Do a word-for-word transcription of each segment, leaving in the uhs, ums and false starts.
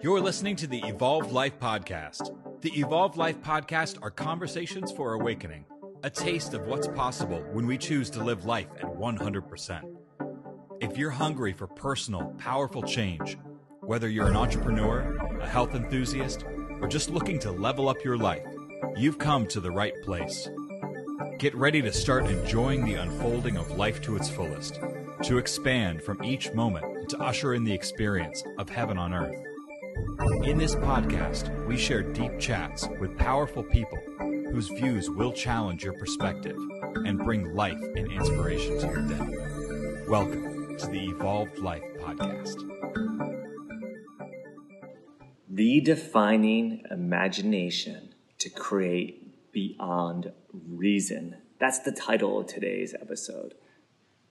You're listening to the Evolved Life Podcast. The Evolved Life Podcast are conversations for awakening, a taste of what's possible when we choose to live life at one hundred percent. If you're hungry for personal, powerful change, whether you're an entrepreneur, a health enthusiast, or just looking to level up your life, you've come to the right place. Get ready to start enjoying the unfolding of life to its fullest, to expand from each moment and to usher in the experience of Heaven on Earth. In this podcast, we share deep chats with powerful people whose views will challenge your perspective and bring life and inspiration to your day. Welcome to the Evolved Life Podcast. Redefining imagination to create beyond reason. That's the title of today's episode.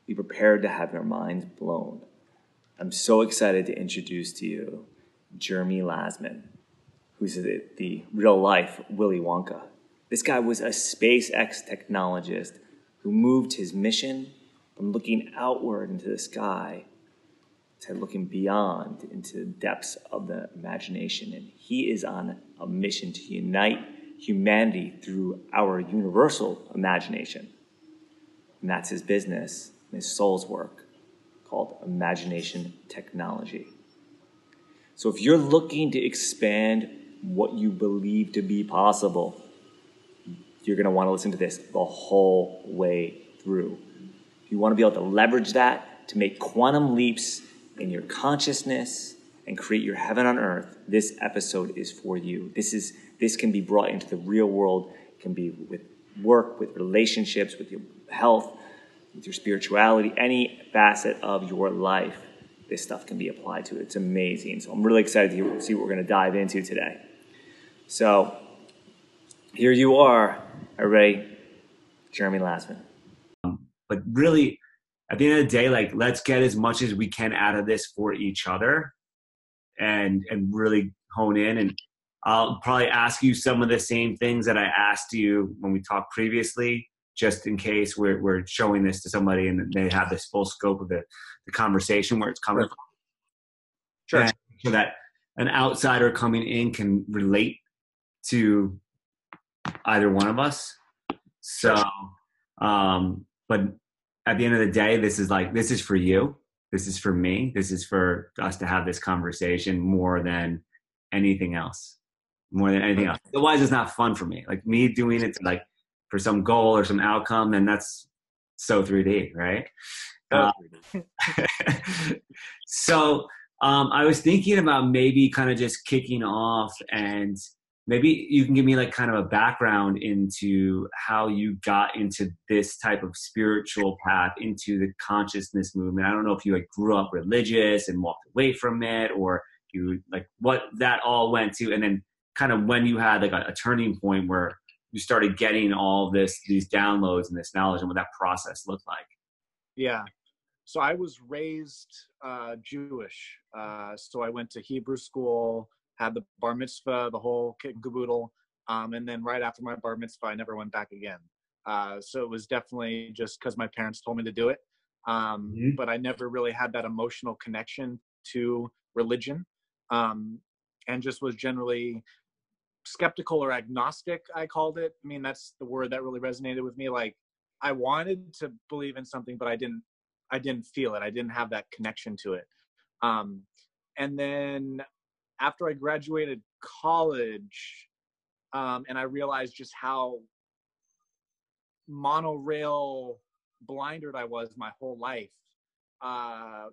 Be prepared to have your minds blown. I'm so excited to introduce to you Jeremy Lasman, who's the, the real-life Willy Wonka. This guy was a SpaceX technologist who moved his mission from looking outward into the sky to looking beyond into the depths of the imagination. And he is on a mission to unite humanity through our universal imagination. And that's his business and his soul's work called Imagination Technology. So if you're looking to expand what you believe to be possible, you're going to want to listen to this the whole way through. You want to be able to leverage that to make quantum leaps in your consciousness and create your heaven on earth. This episode is for you. This is this can be brought into the real world. It can be with work, with relationships, with your health, with your spirituality, any facet of your life. This stuff can be applied to it. It's amazing. So I'm really excited to see what we're going to dive into today. So here you are, everybody, Jeremy Lasman. But really, at the end of the day, like, let's get as much as we can out of this for each other and and really hone in. And I'll probably ask you some of the same things that I asked you when we talked previously, just in case we're, we're showing this to somebody and they have this full scope of the, the conversation where it's coming from. Sure. And so that an outsider coming in can relate to either one of us. So, um, but at the end of the day, this is like, this is for you. This is for me. This is for us to have this conversation more than anything else, more than anything else. Otherwise it's not fun for me. Like me doing it to like, for some goal or some outcome, and that's so three D, right? Uh, so um, I was thinking about maybe kind of just kicking off, and maybe you can give me like kind of a background into how you got into this type of spiritual path, into the consciousness movement. I don't know if you like grew up religious and walked away from it, or you like what that all went to, and then kind of when you had like a, a turning point where you started getting all this, these downloads and this knowledge, and what that process looked like. Yeah. So I was raised uh, Jewish. Uh, so I went to Hebrew school, had the bar mitzvah, the whole kit and caboodle. Um, and then right after my bar mitzvah, I never went back again. Uh, so it was definitely just because my parents told me to do it. Um, mm-hmm. But I never really had that emotional connection to religion, um, and just was generally skeptical or agnostic, I called it. I mean, that's the word that really resonated with me. Like, I wanted to believe in something, but I didn't, I didn't feel it. I didn't have that connection to it. Um, and then after I graduated college, um, and I realized just how monorail blindered I was my whole life, uh,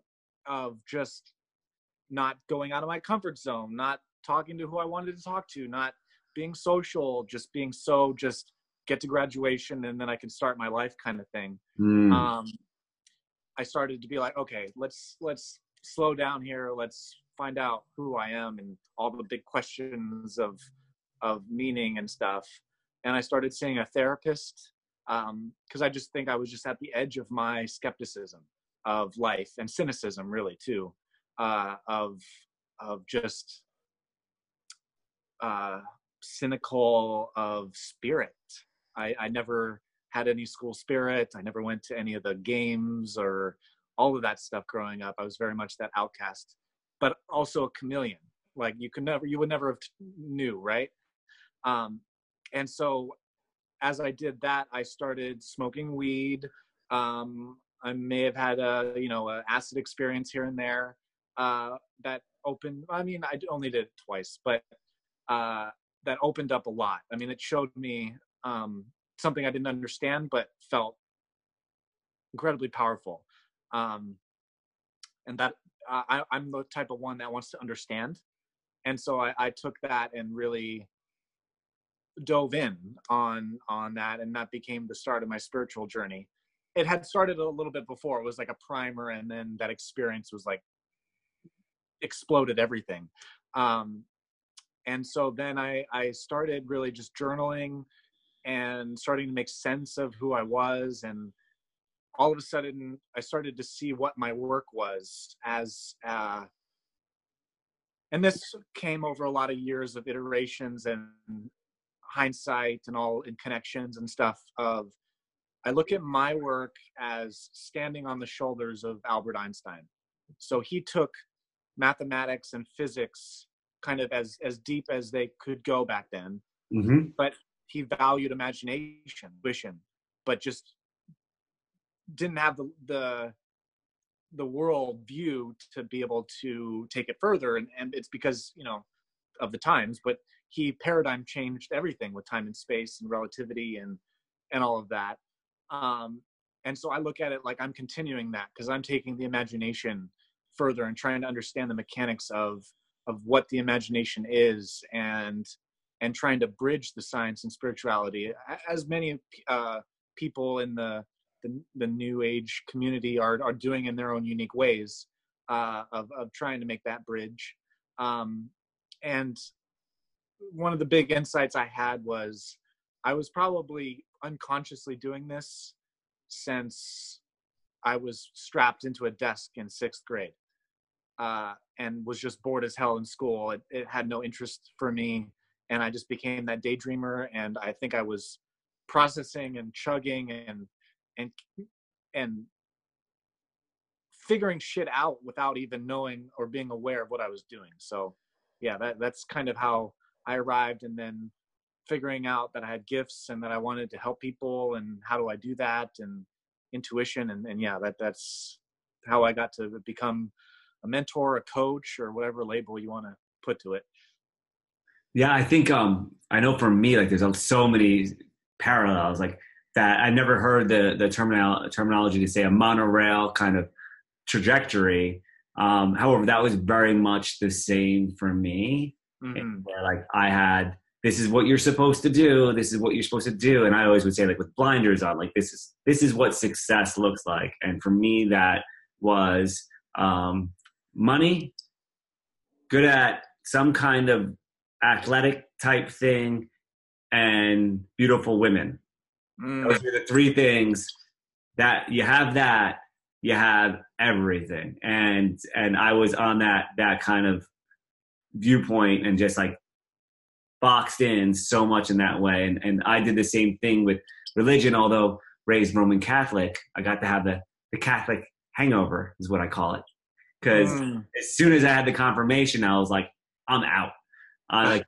of just not going out of my comfort zone, not talking to who I wanted to talk to, not being social, just being so just get to graduation and then I can start my life kind of thing. Mm. Um, I started to be like, okay, let's, let's slow down here. Let's find out who I am and all the big questions of, of meaning and stuff. And I started seeing a therapist, um, cause I just think I was just at the edge of my skepticism of life and cynicism really too, uh, of, of just, uh, cynical of spirit. I, I never had any school spirit. I never went to any of the games or all of that stuff growing up. I was very much that outcast, but also a chameleon. like you could never, you would never have knew, right? Um, and so as I did that, I started smoking weed. Um, I may have had a, you know, an acid experience here and there, uh, that opened, I mean, I only did it twice, but, uh, that opened up a lot. I mean, it showed me, um, something I didn't understand, but felt incredibly powerful. Um, and that uh, I, I'm the type of one that wants to understand. And so I, I took that and really dove in on, on that. And that became the start of my spiritual journey. It had started a little bit before. It was like a primer. And then that experience was like exploded everything. Um, and so then I, I started really just journaling and starting to make sense of who I was. And all of a sudden I started to see what my work was as, uh, and this came over a lot of years of iterations and hindsight and all in connections and stuff of, I look at my work as standing on the shoulders of Albert Einstein. So he took mathematics and physics kind of as, as deep as they could go back then, mm-hmm. but he valued imagination, vision, but just didn't have the, the, the world view to be able to take it further. And, and it's because, you know, of the times, but he paradigm changed everything with time and space and relativity and, and all of that. Um, and so I look at it like I'm continuing that because I'm taking the imagination further and trying to understand the mechanics of, of what the imagination is and, and trying to bridge the science and spirituality. As many uh, people in the, the, the new age community are, are doing in their own unique ways uh, of, of trying to make that bridge. Um, and one of the big insights I had was I was probably unconsciously doing this since I was strapped into a desk in sixth grade uh, and was just bored as hell in school. It, it had no interest for me. And I just became that daydreamer. And I think I was processing and chugging and, and, and figuring shit out without even knowing or being aware of what I was doing. So yeah, that, that's kind of how I arrived. And then figuring out that I had gifts and that I wanted to help people and how do I do that and intuition. And, and yeah, that that's how I got to become a mentor, a coach, or whatever label you want to put to it. Yeah, I think, um, I know for me, like there's so many parallels like that. I've never heard the, the terminal terminology to say a monorail kind of trajectory. Um, however, that was very much the same for me. Mm-hmm. Where, like I had, this is what you're supposed to do. This is what you're supposed to do. And I always would say like with blinders on, like this is, this is what success looks like. And for me, that was, um, money, good at some kind of athletic type thing, and beautiful women. Mm. Those are the three things that you have, that you have everything. And, and I was on that, that kind of viewpoint and just like boxed in so much in that way. And, and I did the same thing with religion, although raised Roman Catholic, I got to have the, the Catholic hangover is what I call it. Cause mm. as soon as I had the confirmation, I was like, I'm out. I like,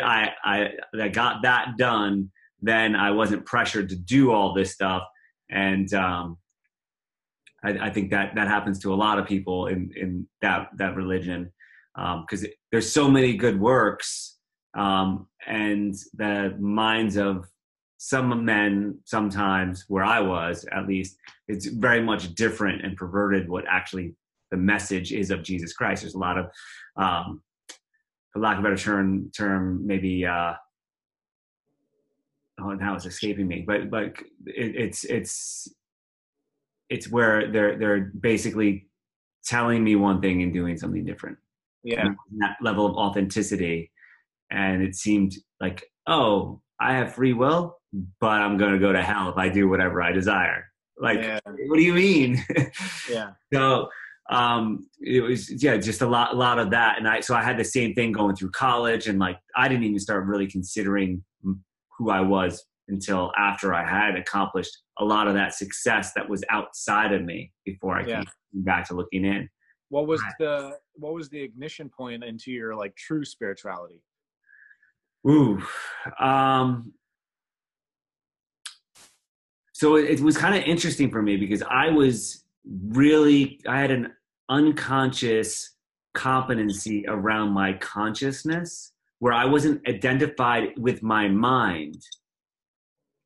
I, I, I got that done. Then I wasn't pressured to do all this stuff. And, um, I, I think that that happens to a lot of people in, in that, that religion. Um, cause it, there's so many good works. Um, and the minds of some men sometimes, where I was at least, it's very much different and perverted what actually the message is of Jesus Christ. There's a lot of, um, for lack of a better term, term maybe, uh, oh, now it's escaping me, but, but it, it's, it's, it's where they're, they're basically telling me one thing and doing something different. Yeah. And that level of authenticity. And it seemed like, oh, I have free will, but I'm going to go to hell if I do whatever I desire. Like, yeah. What do you mean? Yeah. So, um, it was, yeah, just a lot, a lot of that. And I, so I had the same thing going through college, and like, I didn't even start really considering who I was until after I had accomplished a lot of that success that was outside of me before I yeah. came back to looking in. What was right. the what was the ignition point into your like true spirituality? Ooh, um, so it, it was kind of interesting for me because I was really I had an unconscious competency around my consciousness where I wasn't identified with my mind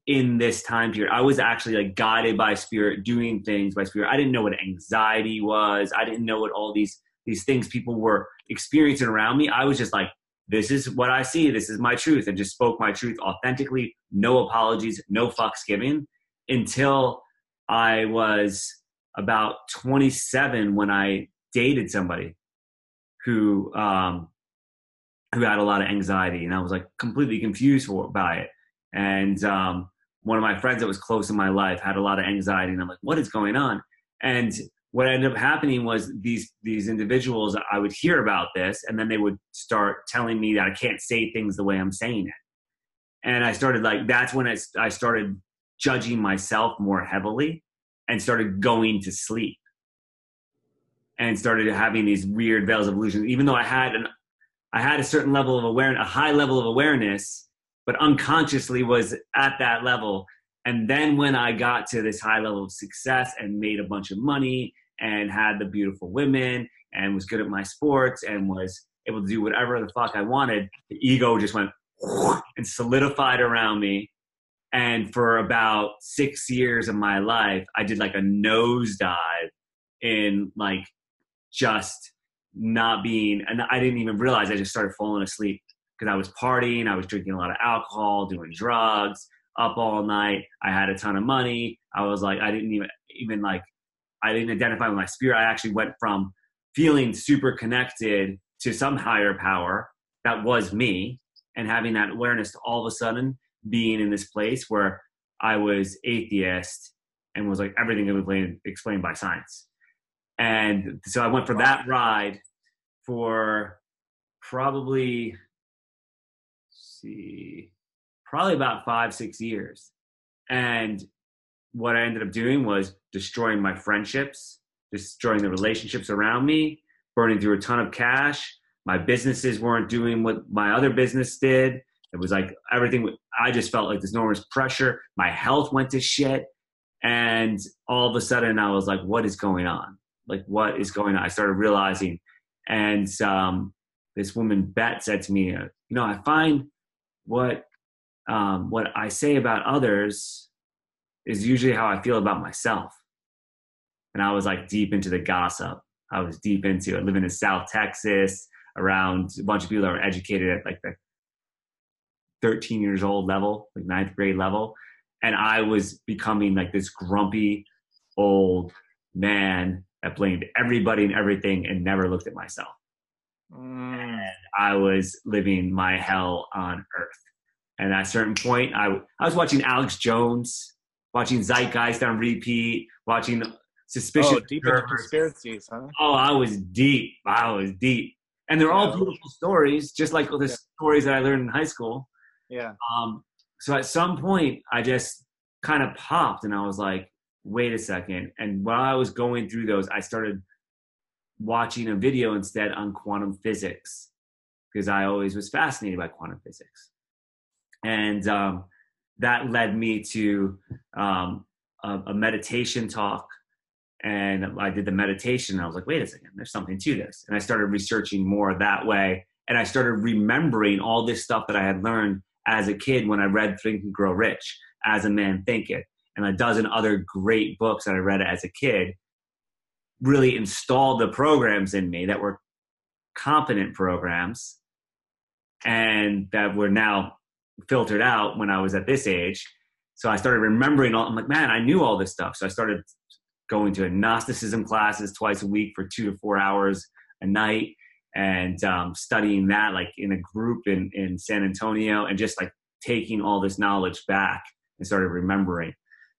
in this time period. I was actually like guided by spirit, doing things by spirit. I didn't know what anxiety was. I didn't know what all these, these things people were experiencing around me. I was just like, this is what I see. This is my truth. And just spoke my truth authentically, no apologies, no fucks given, until I was about twenty-seven when I dated somebody who, um, who had a lot of anxiety, and I was like completely confused for, by it. And, um, one of my friends that was close in my life had a lot of anxiety, and I'm like, what is going on? And what ended up happening was these, these individuals, I would hear about this, and then they would start telling me that I can't say things the way I'm saying it. And I started like, that's when I, I started judging myself more heavily and started going to sleep and started having these weird veils of illusions, even though I had an, I had a certain level of awareness, a high level of awareness, but unconsciously was at that level. And then when I got to this high level of success and made a bunch of money and had the beautiful women and was good at my sports and was able to do whatever the fuck I wanted, the ego just went and solidified around me. And for about six years of my life, I did like a nosedive in like just not being, and I didn't even realize I just started falling asleep. Because I was partying, I was drinking a lot of alcohol, doing drugs, up all night. I had a ton of money. I was like, I didn't even, even like, I didn't identify with my spirit. I actually went from feeling super connected to some higher power that was me, and having that awareness to all of a sudden being in this place where I was atheist and was like, everything can be explained by science. And so I went for that ride for probably... probably about five, six years. And what I ended up doing was destroying my friendships, destroying the relationships around me, burning through a ton of cash. My businesses weren't doing what my other business did. It was like everything, I just felt like this enormous pressure. My health went to shit. And all of a sudden I was like, what is going on? Like, what is going on? I started realizing. And um, this woman, Bette, said to me, you know, I find... What um, what I say about others is usually how I feel about myself. And I was like deep into the gossip. I was deep into it, living in South Texas, around a bunch of people that were educated at like the thirteen years old level, like ninth grade level. And I was becoming like this grumpy old man that blamed everybody and everything and never looked at myself. Mm. And I was living my hell on earth. And at a certain point, I, I was watching Alex Jones, watching Zeitgeist on repeat, watching Suspicious. Oh, deep into conspiracies, huh? Oh, I was deep. I was deep. And they're yeah. all beautiful stories, just like all the yeah. stories that I learned in high school. Yeah. Um. So at some point, I just kind of popped, and I was like, wait a second. And while I was going through those, I started watching a video instead on quantum physics, because I always was fascinated by quantum physics. And um, that led me to um, a, a meditation talk. And I did the meditation. And I was like, wait a second, there's something to this. And I started researching more that way. And I started remembering all this stuff that I had learned as a kid when I read Think and Grow Rich, As a Man Thinketh, and a dozen other great books that I read as a kid, really installed the programs in me that were competent programs and that were now filtered out when I was at this age. So I started remembering all, I'm like, man, I knew all this stuff. So I started going to agnosticism classes twice a week for two to four hours a night, and um, studying that like in a group in, in San Antonio, and just like taking all this knowledge back and started remembering.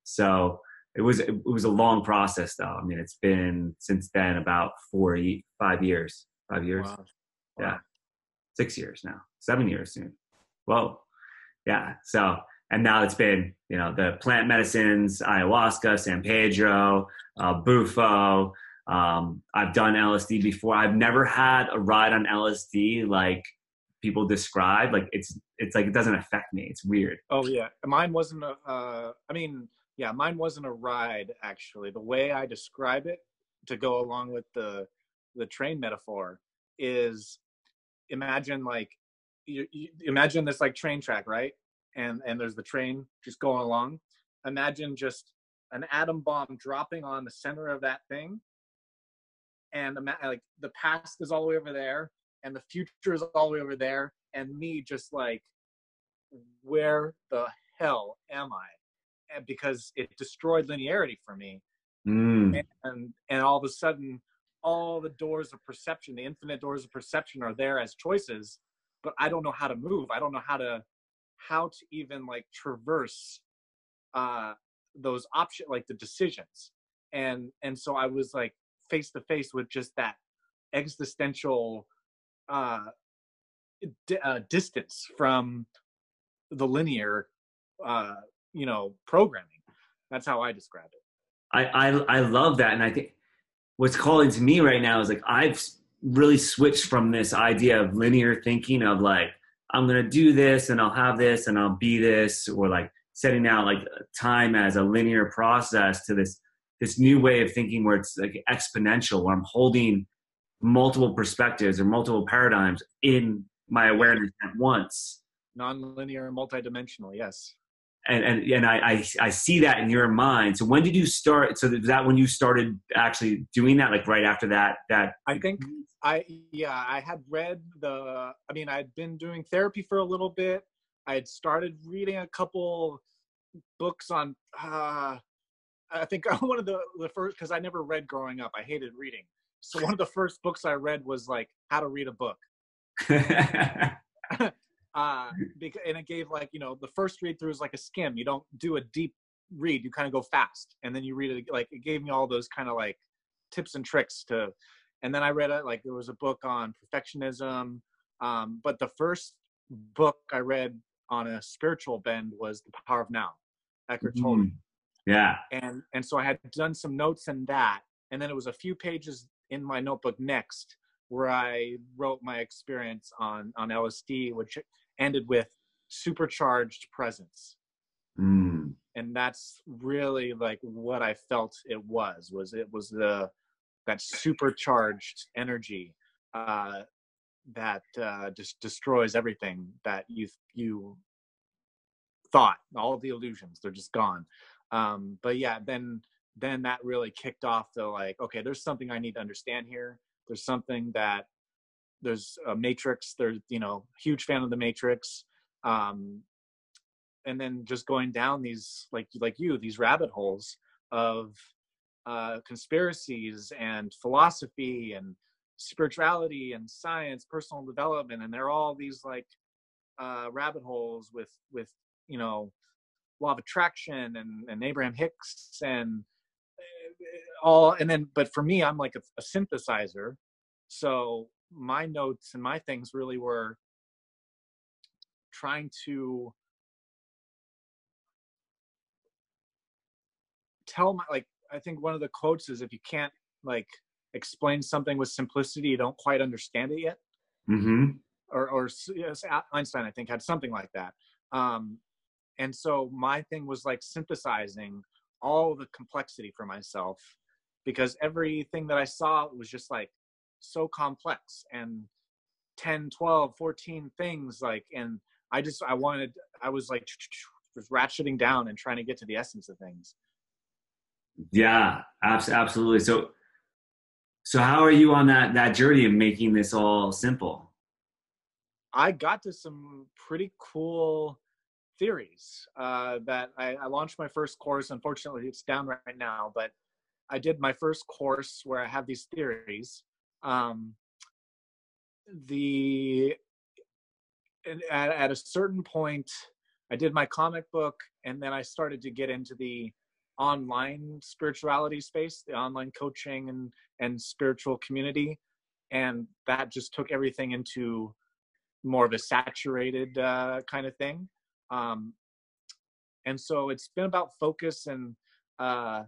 So It was it was a long process, though. I mean, it's been since then about four, five years, five years, wow. yeah, wow. six years now, seven years soon. Whoa, yeah. So, and now it's been, you know, the plant medicines, ayahuasca, San Pedro, uh, Bufo, Um, I've done L S D before. I've never had a ride on L S D like people describe. Like it's it's like it doesn't affect me. It's weird. Oh yeah, mine wasn't a. Uh, I mean, yeah, mine wasn't a ride actually. The way I describe it to go along with the the train metaphor is imagine like you, you imagine this like train track, right? And and there's the train just going along. Imagine just an atom bomb dropping on the center of that thing. And like the past is all the way over there and the future is all the way over there. And me just like, where the hell am I? And because it destroyed linearity for me. Mm. And, and, and all of a sudden, all the doors of perception, the infinite doors of perception are there as choices, but I don't know how to move. I don't know how to, how to even like traverse uh, those options, like the decisions. And, and so I was like, face to face with just that existential uh, d- uh, distance from the linear, uh, you know, programming. That's how I describe it. I, I I love that, and I think what's calling to me right now is like I've really switched from this idea of linear thinking of like I'm gonna do this and I'll have this and I'll be this, or like setting out like time as a linear process to this. This new way of thinking where it's like exponential, where I'm holding multiple perspectives or multiple paradigms in my awareness at once. Nonlinear and multidimensional, yes. And and and I, I I see that in your mind. So when did you start? So is that when you started actually doing that? Like right after that? That I think I yeah I had read the. I mean I'd been doing therapy for a little bit. I had started reading a couple books on. Uh, I think one of the, the first, because I never read growing up. I hated reading. So one of the first books I read was like How to Read a Book. uh, because, and it gave like, you know, the first read through is like a skim. You don't do a deep read. You kind of go fast. And then you read it. Like it gave me all those kind of like tips and tricks to, and then I read it. Like there was a book on perfectionism. Um, but the first book I read on a spiritual bend was The Power of Now. Eckhart Tolle. Mm. Yeah. And and so I had done some notes in that. And then it was a few pages in my notebook next where I wrote my experience on, on L S D, which ended with supercharged presence. Mm. And that's really like what I felt it was, was it was the that supercharged energy uh, that uh, just destroys everything that you you thought. All the illusions, they're just gone. Um, but yeah, then, then that really kicked off the like, okay, there's something I need to understand here. There's something that there's a matrix, there's, you know, huge fan of the Matrix. Um, and then just going down these, like, like you, these rabbit holes of, uh, conspiracies and philosophy and spirituality and science, personal development. And they're all these like, uh, rabbit holes with, with, you know, Law of Attraction and, and Abraham Hicks and all. And then, but for me, I'm like a, a synthesizer. So my notes and my things really were trying to tell my, like, I think one of the quotes is, if you can't like explain something with simplicity, you don't quite understand it yet. Mm-hmm. Or, or yes, Einstein, I think, had something like that. Um, And so my thing was like synthesizing all the complexity for myself, because everything that I saw was just like so complex and ten, twelve, fourteen things. Like, and I just, I wanted, I was like was ratcheting down and trying to get to the essence of things. Yeah, absolutely. So, so how are you on that, that journey of making this all simple? I got to some pretty cool theories uh, that I, I launched my first course. Unfortunately, it's down right now, but I did my first course where I have these theories. Um, the at, at a certain point, I did my comic book, and then I started to get into the online spirituality space, the online coaching and and spiritual community, and that just took everything into more of a saturated uh, kind of thing. Um, and so it's been about focus and, uh,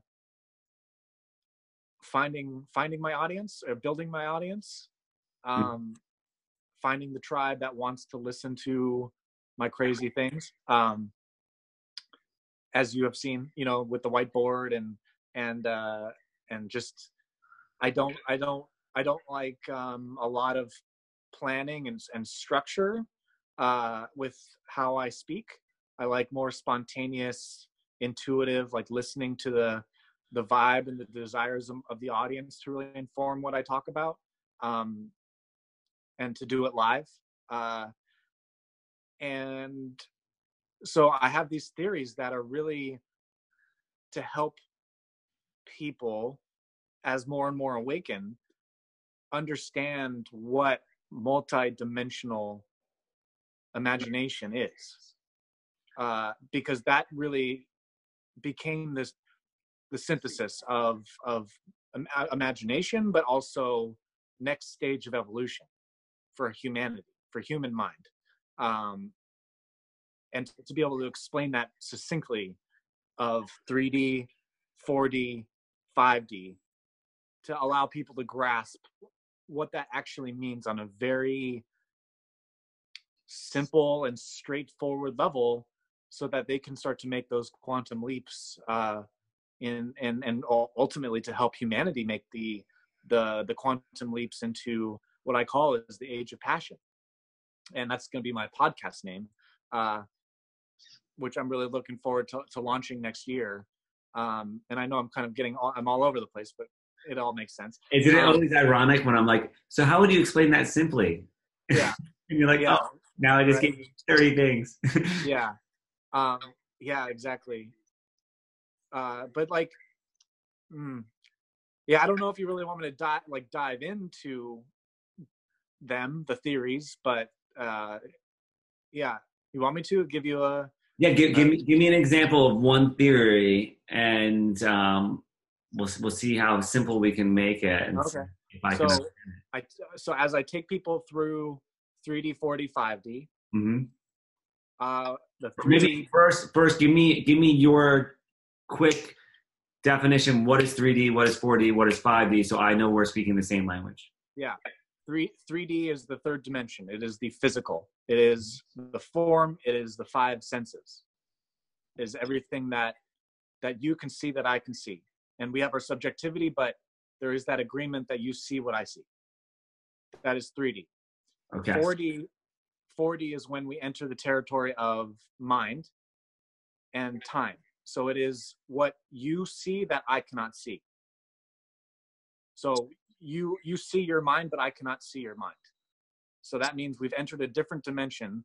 finding finding my audience, or building my audience, um, mm-hmm. finding the tribe that wants to listen to my crazy things. Um, as you have seen, you know, with the whiteboard and and uh, and just, I don't I don't I don't like um, a lot of planning and and structure uh, with how I speak. I like more spontaneous, intuitive, like listening to the the vibe and the desires of the audience to really inform what I talk about, um, and to do it live. Uh, and so I have these theories that are really to help people, as more and more awaken, understand what multi-dimensional imagination is. Uh, because that really became this the synthesis of of um, imagination, but also next stage of evolution for humanity, for human mind, um, and to be able to explain that succinctly of three D, four D, five D, to allow people to grasp what that actually means on a very simple and straightforward level, so that they can start to make those quantum leaps, uh, in and and ultimately to help humanity make the the the quantum leaps into what I call is the Age of Passion, and that's going to be my podcast name, uh, which I'm really looking forward to, to launching next year. Um, and I know I'm kind of getting all, I'm all over the place, but it all makes sense. Isn't it always ironic when I'm like, so how would you explain that simply? Yeah, and you're like, yeah. oh, now I just right. gave you thirty things. yeah. Um, yeah, exactly. Uh, but like, mm, yeah, I don't know if you really want me to dive, like dive into them, the theories, but, uh, yeah, you want me to give you a, yeah, give, give me, give me an example of one theory, and, um, we'll, we'll see how simple we can make it. And okay. If I so, can I, so as I take people through three D, four D, five D, mm-hmm. uh, the three D. First, first, give me give me your quick definition. What is three D? What is four D? What is five D? So I know we're speaking the same language. Yeah, three three D is the third dimension. It is the physical. It is the form. It is the five senses. It is everything that that you can see that I can see, and we have our subjectivity, but there is that agreement that you see what I see. That is three D. Okay. four D. four D is when we enter the territory of mind and time. So it is what you see that I cannot see. So you you see your mind, but I cannot see your mind. So that means we've entered a different dimension,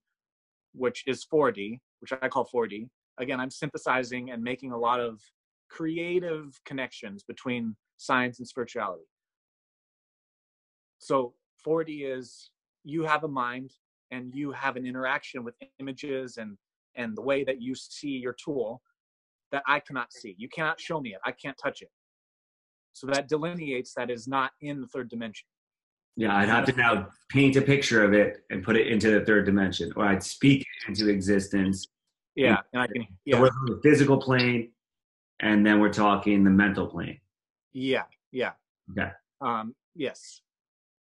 which is four D, which I call four D. Again, I'm synthesizing and making a lot of creative connections between science and spirituality. So four D is you have a mind, and you have an interaction with images and, and the way that you see your tool that I cannot see. You cannot show me it. I can't touch it. So that delineates that is not in the third dimension. Yeah, I'd have to now paint a picture of it and put it into the third dimension, or I'd speak it into existence. Yeah, and I can. Yeah. So we're on the physical plane, and then we're talking the mental plane. Yeah, yeah. Okay. Um, yes.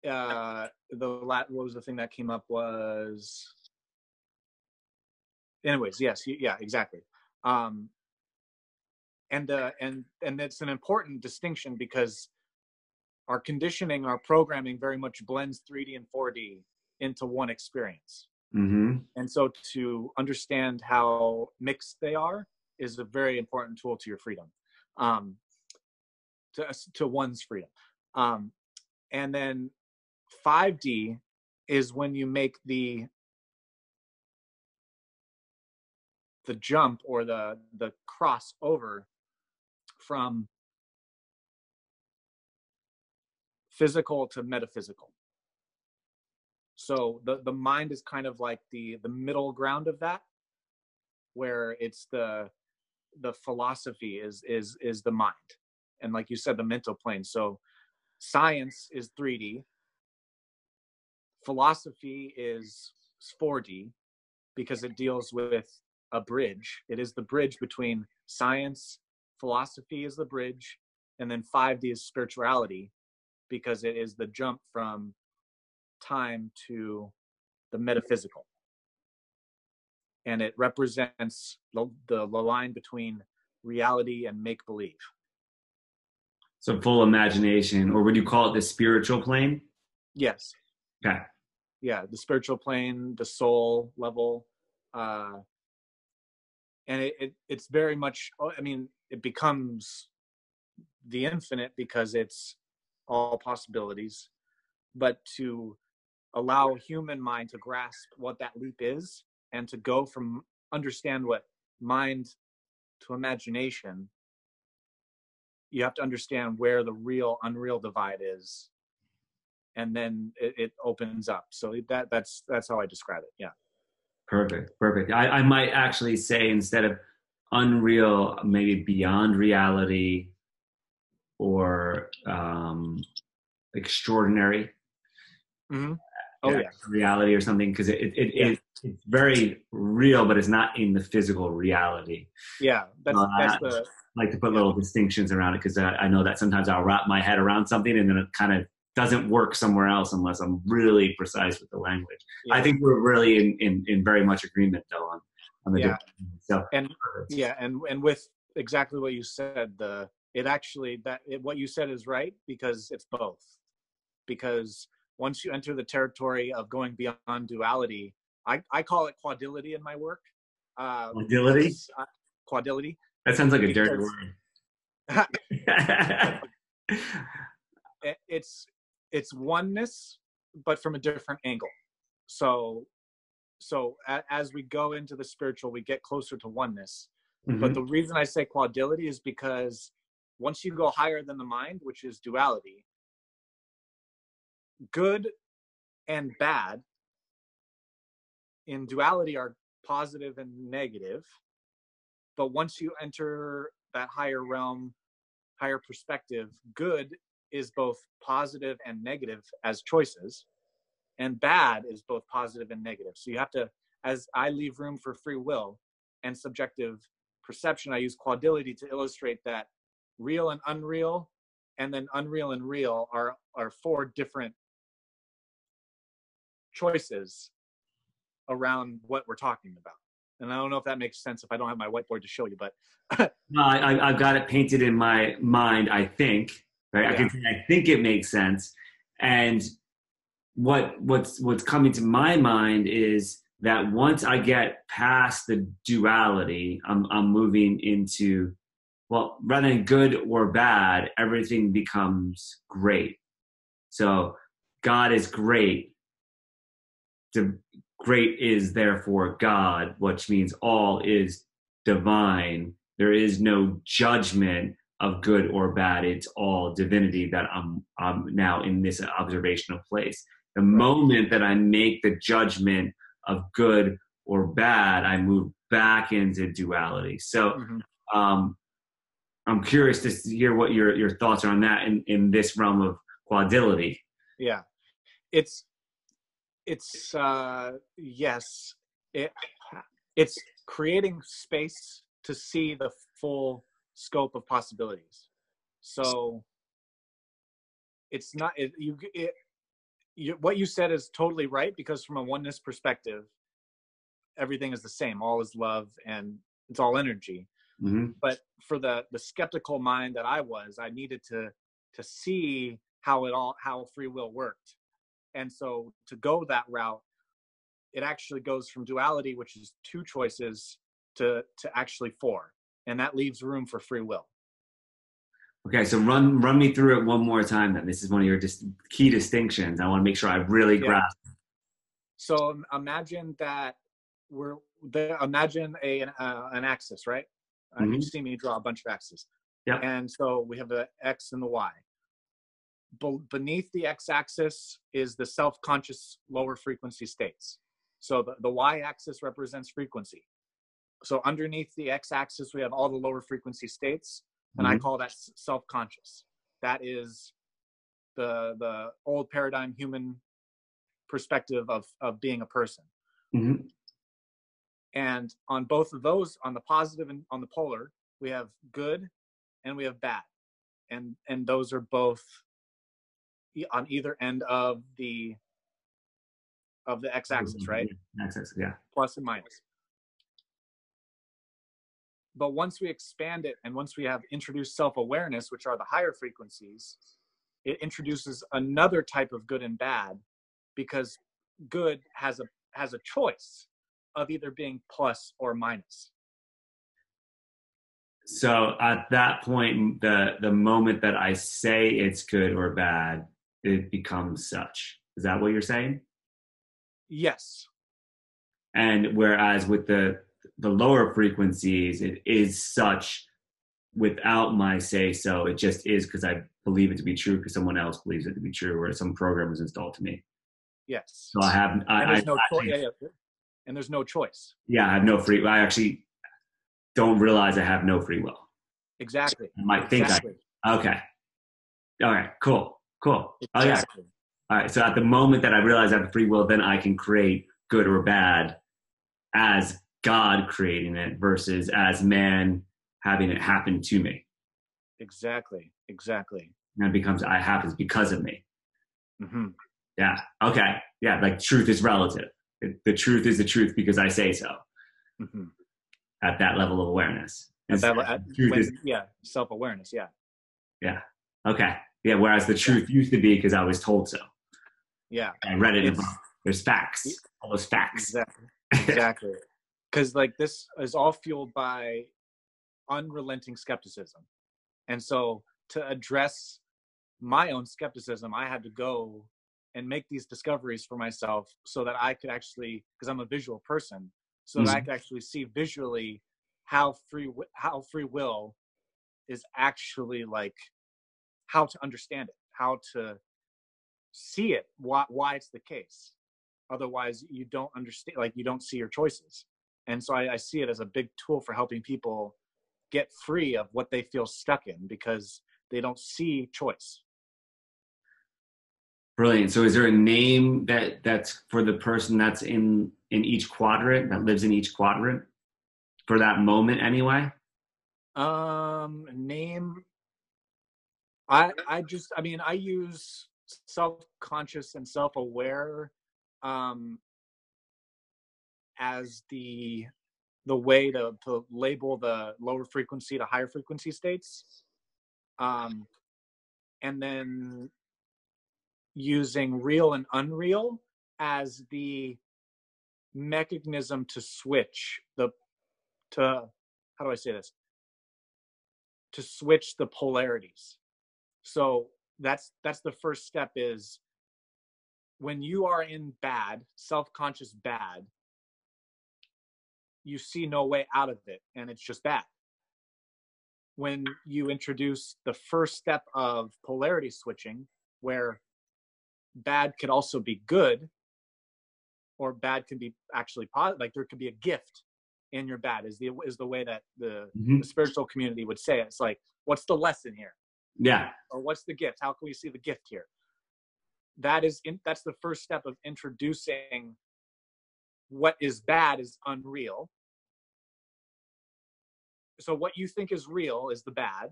Uh, the lat. What was the thing that came up was? Anyways, yes, yeah, exactly. Um, and uh, and and it's an important distinction because our conditioning, our programming, very much blends three D and four D into one experience. Mm-hmm. And so, to understand how mixed they are is a very important tool to your freedom, um, to to one's freedom, um, and then. five D is when you make the the jump or the the cross over from physical to metaphysical. So the the mind is kind of like the the middle ground of that, where it's the the philosophy is is is the mind, and like you said, the mental plane. So science is three D. Philosophy is four D because it deals with a bridge. It is the bridge between science. Philosophy is the bridge, And then five D is spirituality, because it is the jump from time to the metaphysical. And it represents the, the line between reality and make-believe. So full imagination, or would you call it the spiritual plane? Yes. Okay. Yeah, the spiritual plane, the soul level. Uh, and it, it it's very much, I mean, it becomes the infinite because it's all possibilities. But to allow human mind to grasp what that leap is, and to go from understand what mind to imagination, you have to understand where the real unreal divide is, and then it, it opens up. So that that's that's how I describe it. Yeah. Perfect. Perfect. I, I might actually say, instead of unreal, maybe beyond reality, or um, extraordinary. Mm-hmm. Oh yeah. Reality or something, because it, it, it, yeah. it it's very real, but it's not in the physical reality. Yeah, that's, uh, that's the. I like to put yeah. little distinctions around it, because I, I know that sometimes I'll wrap my head around something and then it kind of doesn't work somewhere else unless I'm really precise with the language. Yeah. I think we're really in, in, in very much agreement though on, on the yeah. difference. So, and yeah, and and with exactly what you said, the it actually that it, what you said is right, because it's both. Because once you enter the territory of going beyond duality, I, I call it quadility in my work. Uh, quadility? Uh, quadility. That sounds like a dirty word. it's it's oneness, but from a different angle. So so a, as we go into the spiritual, we get closer to oneness. Mm-hmm. But the reason I say quadility is because once you go higher than the mind, which is duality, good and bad in duality are positive and negative. But once you enter that higher realm, higher perspective, good is both positive and negative as choices, and bad is both positive and negative. So you have to, as I leave room for free will and subjective perception, I use quadility to illustrate that real and unreal, and then unreal and real are, are four different choices around what we're talking about. And I don't know if that makes sense if I don't have my whiteboard to show you, but no, I, I've got it painted in my mind, I think, right? Yeah. I can say I think it makes sense. And what what's what's coming to my mind is that once I get past the duality, I'm I'm moving into, well, rather than good or bad, everything becomes great. So God is great. To, Great is therefore God, which means all is divine. There is no judgment of good or bad. It's all divinity that I'm, I'm now in this observational place. The moment that I make the judgment of good or bad, I move back into duality. So mm-hmm. um, I'm curious to hear what your, your thoughts are on that in, in this realm of quadility. Yeah, it's... It's, uh, yes, it, it's creating space to see the full scope of possibilities. So it's not, it, you, it, you, what you said is totally right, because from a oneness perspective, everything is the same. All is love and it's all energy. Mm-hmm. But for the, the skeptical mind that I was, I needed to, to see how it all, how free will worked. And so to go that route, it actually goes from duality, which is two choices, to, to actually four. And that leaves room for free will. Okay, so run run me through it one more time then. This is one of your dis- key distinctions. I want to make sure I really yeah. grasp. So imagine that we're, the, imagine a, an, uh, an axis, right? Uh, mm-hmm. You've seen me draw a bunch of axes. Yep. And so we have the X and the Y. Beneath the x-axis is the self-conscious lower frequency states. So the, the y-axis represents frequency. So underneath the x-axis, we have all the lower frequency states, and mm-hmm. I call that self-conscious. That is the the old paradigm human perspective of, of being a person. Mm-hmm. And on both of those, on the positive and on the polar, we have good and we have bad. and and those are both on either end of the of the x-axis, right? Axis, yeah. Plus and minus. But once we expand it, and once we have introduced self-awareness, which are the higher frequencies, it introduces another type of good and bad, because good has a has a choice of either being plus or minus. So at that point, the the moment that I say it's good or bad, it becomes such. Is that what you're saying? Yes. And whereas with the the lower frequencies, it is such without my say so. It just is because I believe it to be true because someone else believes it to be true, or some program was installed to me. Yes. So I have. I, and there's I, no I, cho- I, yeah, and there's no choice. Yeah, I have no free. I actually don't realize I have no free will. Exactly. I might think exactly. I. Okay. All right. Cool. Cool. Exactly. Oh, yeah. All right. So at the moment that I realize I have free will, then I can create good or bad as God creating it versus as man having it happen to me. Exactly. Exactly. And it becomes, I happens because of me. Mm-hmm. Yeah. Okay. Yeah. Like truth is relative. The truth is the truth because I say so. Mm-hmm. At that level of awareness. At that, at, truth when, is, yeah. Self-awareness. Yeah. Yeah. Okay. Yeah. Whereas the truth yeah. used to be because I was told so. Yeah. I read it. It's, there's facts. All those facts. Exactly. Exactly. Because like this is all fueled by unrelenting skepticism. And so to address my own skepticism, I had to go and make these discoveries for myself so that I could actually, because I'm a visual person, so mm-hmm. that I could actually see visually how free, how free will is actually like, how to understand it, how to see it, why, why it's the case. Otherwise you don't understand, like you don't see your choices. And so I, I see it as a big tool for helping people get free of what they feel stuck in because they don't see choice. Brilliant. So is there a name that, that's for the person that's in, in each quadrant, that lives in each quadrant for that moment anyway? Um, name, I I just, I mean, I use self-conscious and self-aware um, as the the way to, to label the lower frequency to higher frequency states. Um, and then using real and unreal as the mechanism to switch the, to, how do I say this? To switch the polarities. So that's, that's the first step is when you are in bad, self-conscious bad, you see no way out of it, and it's just bad. When you introduce the first step of polarity switching, where bad could also be good, or bad can be actually positive, like there could be a gift in your bad, is the is the way that the, mm-hmm. the spiritual community would say it. It's like, what's the lesson here? Yeah. Or what's the gift? How can we see the gift here? That is in, that's the first step of introducing what is bad is unreal. So what you think is real is the bad.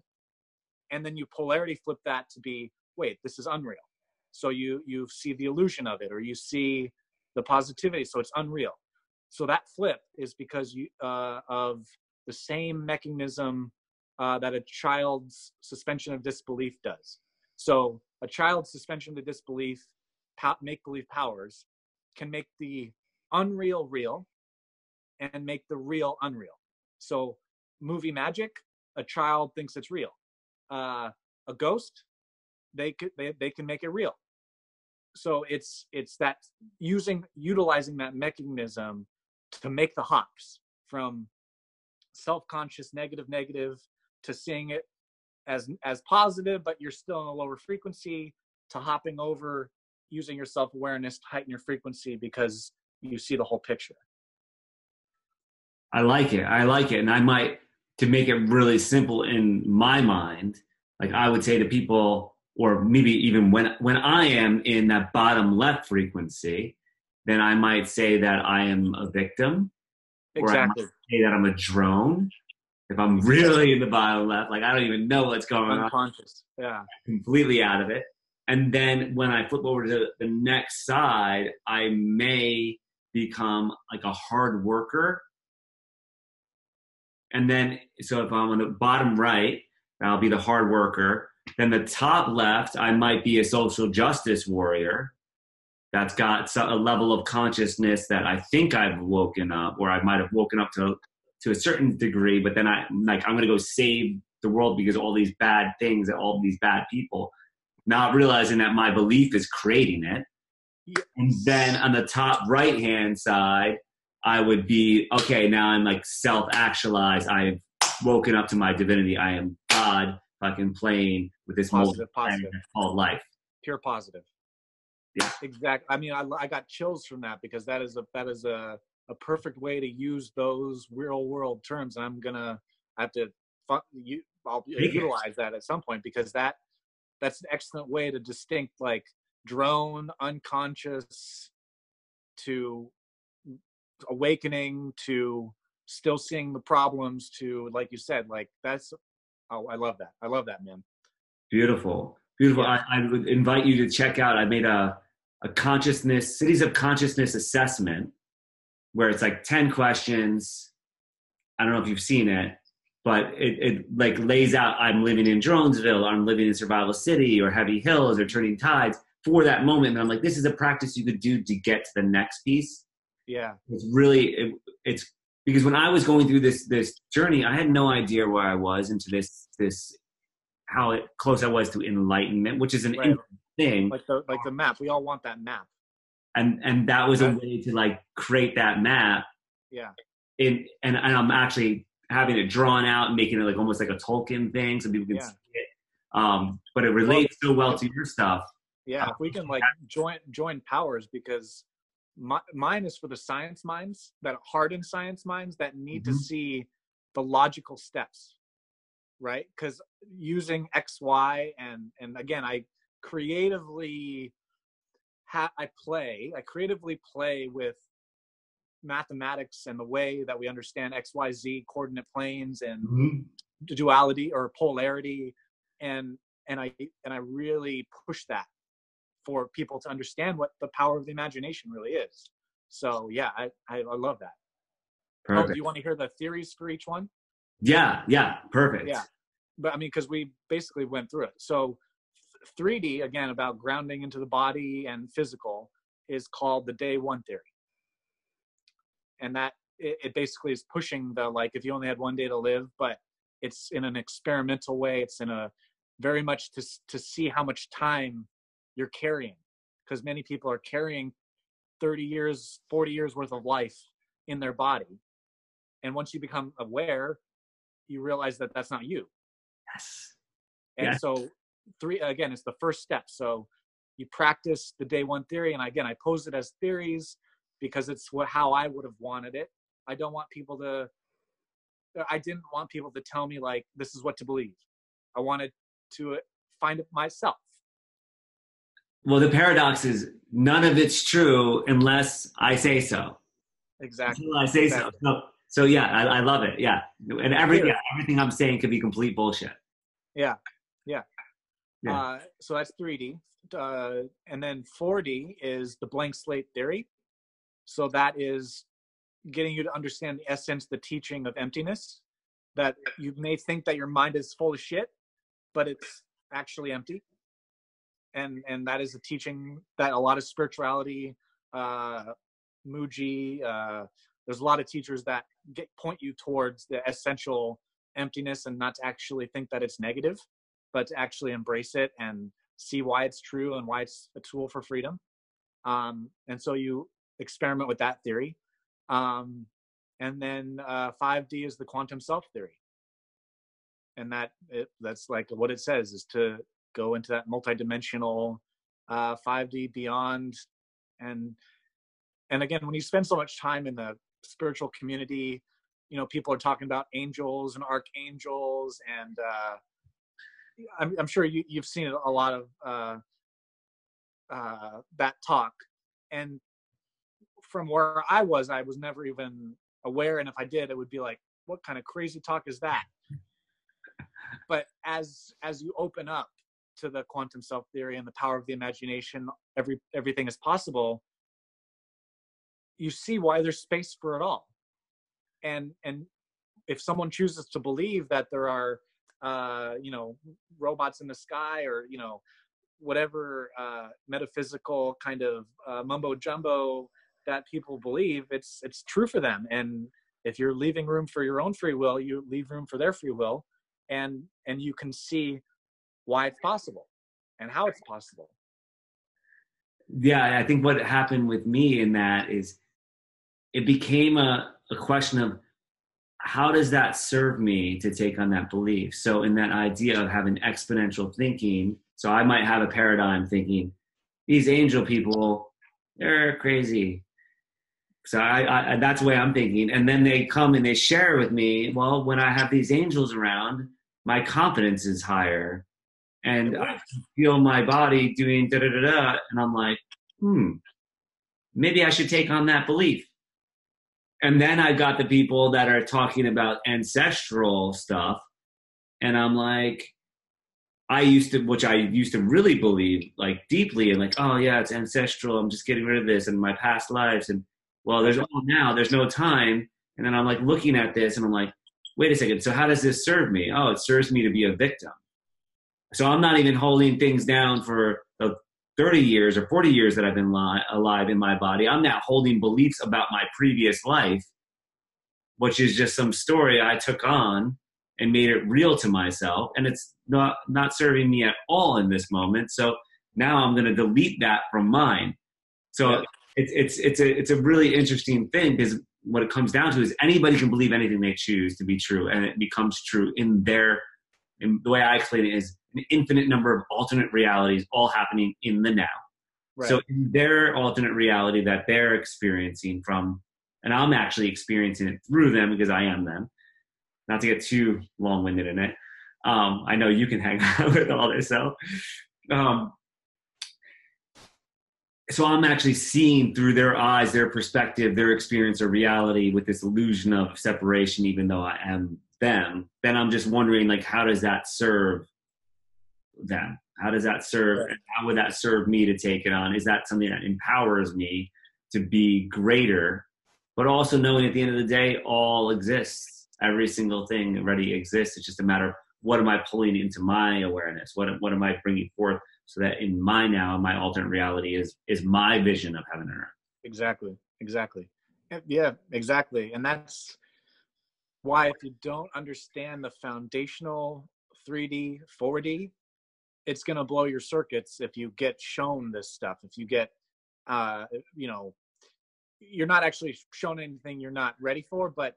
And then you polarity flip that to be, wait, this is unreal. So you you see the illusion of it, or you see the positivity. So it's unreal. So that flip is because you uh, of the same mechanism uh, that a child's suspension of disbelief does. So a child's suspension of disbelief, make-believe powers, can make the unreal real and make the real unreal. So movie magic, a child thinks it's real. Uh, a ghost, they could, they, they can make it real. So it's it's that using utilizing that mechanism to make the hops from self-conscious negative negative to seeing it as as positive, but you're still in a lower frequency, to hopping over using your self-awareness to heighten your frequency because you see the whole picture. I like it. I like it. And I might, to make it really simple in my mind, like I would say to people, or maybe even when, when I am in that bottom left frequency, then I might say that I am a victim. Exactly. Or I might say that I'm a drone. If I'm really in the bottom left, like I don't even know what's going on. Unconscious. Yeah. Completely out of it. And then when I flip over to the next side, I may become like a hard worker. And then, so if I'm on the bottom right, I'll be the hard worker. Then the top left, I might be a social justice warrior. That's got a level of consciousness that I think I've woken up, or I might have woken up to to a certain degree, but then I, like, I'm going to go save the world because all these bad things and all these bad people, not realizing that my belief is creating it. Yes. And then on the top right-hand side, I would be, okay, now I'm like self-actualized. I have woken up to my divinity. I am God fucking playing with this positive, positive. Called life. Pure positive. Yeah. Exactly. I mean, I, I got chills from that because that is a, that is a, a perfect way to use those real world terms. And I'm going to have to you, I'll utilize that at some point because that that's an excellent way to distinct like drone, unconscious to awakening to still seeing the problems to, like you said, like that's, oh, I love that. I love that, man. Beautiful. Beautiful. Yeah. I, I would invite you to check out, I made a, a consciousness, Cities of Consciousness assessment where it's like ten questions. I don't know if you've seen it, but it, it like lays out, I'm living in Dronesville, I'm living in Survival City or Heavy Hills or Turning Tides for that moment. And I'm like, this is a practice you could do to get to the next piece. Yeah. It's really, it, it's because when I was going through this, this journey, I had no idea where I was into this, this, how it, close I was to enlightenment, which is an right. thing. Like the, like the map. We all want that map. And and that was a way to like create that map. Yeah. In, and and I'm actually having it drawn out and making it like almost like a Tolkien thing so people can yeah. see it. Um, but it relates well, so well to your stuff. Yeah, um, if we can like join join powers because my, mine is for the science minds, that hardened science minds that need mm-hmm. to see the logical steps, right? Because using X, Y, and and again, I creatively. I play, I creatively play with mathematics and the way that we understand X, Y, Z coordinate planes and mm-hmm. duality or polarity. And, and I, and I really push that for people to understand what the power of the imagination really is. So yeah, I, I, I love that. Perfect. Oh, do you want to hear the theories for each one? Yeah. Yeah. Perfect. Yeah. But I mean, cause we basically went through it. So three D, again, about grounding into the body and physical, is called the Day One Theory. And that, it, it basically is pushing the, like, if you only had one day to live, but it's in an experimental way. It's in a very much to, to see how much time you're carrying. Because many people are carrying thirty years, forty years worth of life in their body. And once you become aware, you realize that that's not you. Yes. And yes. so... Three again, it's the first step. So you practice the Day One Theory, and again, I pose it as theories because it's what how I would have wanted it. I don't want people to. I didn't want people to tell me like this is what to believe. I wanted to find it myself. Well, the paradox is none of it's true unless I say so. Exactly. Until I say exactly. so. So, so yeah, I, I love it. Yeah, and everything yeah, everything I'm saying could be complete bullshit. Yeah. Yeah. Yeah. Uh, so that's three D. Uh, and then four D is the blank slate theory. So that is getting you to understand the essence, the teaching of emptiness, that you may think that your mind is full of shit, but it's actually empty. And and that is a teaching that a lot of spirituality, uh, Mooji, uh, there's a lot of teachers that get, point you towards the essential emptiness and not to actually think that it's negative, but to actually embrace it and see why it's true and why it's a tool for freedom. Um, and so you experiment with that theory. Um, and then uh, five D is the quantum self theory. And that it, that's like what it says is to go into that multidimensional uh, five D beyond. And, and again, when you spend so much time in the spiritual community, you know, people are talking about angels and archangels and, uh, I'm, I'm sure you, you've seen a lot of uh, uh, that talk. And from where I was, I was never even aware. And if I did, it would be like, what kind of crazy talk is that? But as as you open up to the quantum self theory and the power of the imagination, every everything is possible, you see why there's space for it all. And and if someone chooses to believe that there are uh, you know, robots in the sky, or you know, whatever uh, metaphysical kind of uh, mumbo jumbo that people believe, it's it's true for them. And if you're leaving room for your own free will, you leave room for their free will, and and you can see why it's possible and how it's possible. Yeah, I think what happened with me in that is it became a, a question of, how does that serve me to take on that belief? So in that idea of having exponential thinking, so I might have a paradigm thinking, these angel people, they're crazy. So I, I, that's the way I'm thinking. And then they come and they share with me, well, when I have these angels around, my confidence is higher. And I feel my body doing da-da-da-da. And I'm like, hmm, maybe I should take on that belief. And then I got the people that are talking about ancestral stuff. And I'm like, I used to, which I used to really believe, like, deeply, and like, oh yeah, it's ancestral. I'm just getting rid of this and my past lives. And well, there's all now, there's no time. And then I'm like looking at this and I'm like, wait a second. So how does this serve me? Oh, it serves me to be a victim. So I'm not even holding things down for the thirty years or forty years that I've been li- alive in my body. I'm not holding beliefs about my previous life, which is just some story I took on and made it real to myself. And it's not, not serving me at all in this moment. So now I'm going to delete that from mine. So it's, it's, it's a, it's a really interesting thing, because what it comes down to is anybody can believe anything they choose to be true. And it becomes true in their, and the way I explain it is an infinite number of alternate realities all happening in the now. Right. So in their alternate reality that they're experiencing from, and I'm actually experiencing it through them because I am them. Not to get too long-winded in it. Um, I know you can hang out with all this. So, um, so I'm actually seeing through their eyes, their perspective, their experience or reality with this illusion of separation, even though I am them. Then I'm just wondering, like, how does that serve them? How does that serve? Right. And how would that serve me to take it on? Is that something that empowers me to be greater, but also knowing at the end of the day, all exists. Every single thing already exists. It's just a matter of, what am I pulling into my awareness? What what am I bringing forth so that in my now, my alternate reality is is my vision of heaven and earth. Exactly. Exactly. Yeah, exactly. And that's why, if you don't understand the foundational three D, four D, it's going to blow your circuits if you get shown this stuff. If you get, uh, you know, you're not actually shown anything you're not ready for, but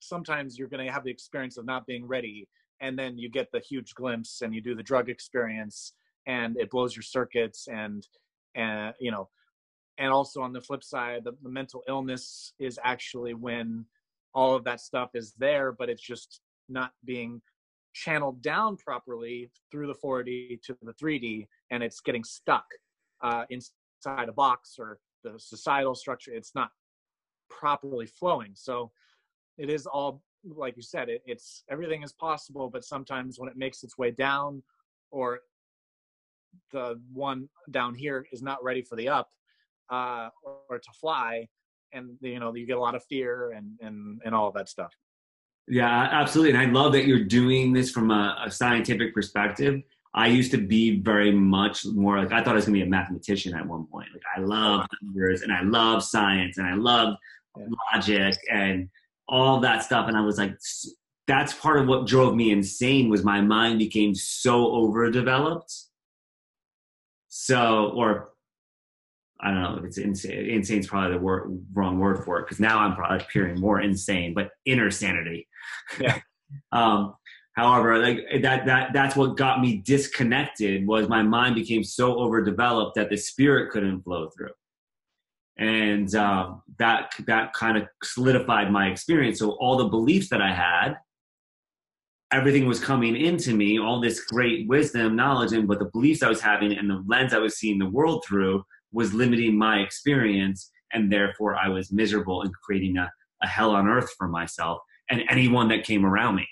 sometimes you're going to have the experience of not being ready. And then you get the huge glimpse and you do the drug experience and it blows your circuits. And, and you know, and also on the flip side, the, the mental illness is actually when all of that stuff is there, but it's just not being channeled down properly through the four D to the three D, and it's getting stuck uh, inside a box or the societal structure. It's not properly flowing. So it is all, like you said, it, it's everything is possible, but sometimes when it makes its way down, or the one down here is not ready for the up uh, or, or to fly, and, you know, you get a lot of fear and, and, and all of that stuff. Yeah, absolutely. And I love that you're doing this from a, a scientific perspective. I used to be very much more like, I thought I was going to be a mathematician at one point. Like, I love numbers and I love science and I love yeah. logic and all that stuff. And I was like, that's part of what drove me insane, was my mind became so overdeveloped. So, or I don't know if it's insane. Insane is probably the word, wrong word for it, because now I'm probably appearing more insane, but inner sanity. Yeah. um, however, like that, that, that's what got me disconnected, was my mind became so overdeveloped that the spirit couldn't flow through. And um, that, that kind of solidified my experience. So all the beliefs that I had, everything was coming into me, all this great wisdom, knowledge, and but the beliefs I was having and the lens I was seeing the world through was limiting my experience, and therefore I was miserable and creating a, a hell on earth for myself. and anyone that came around me.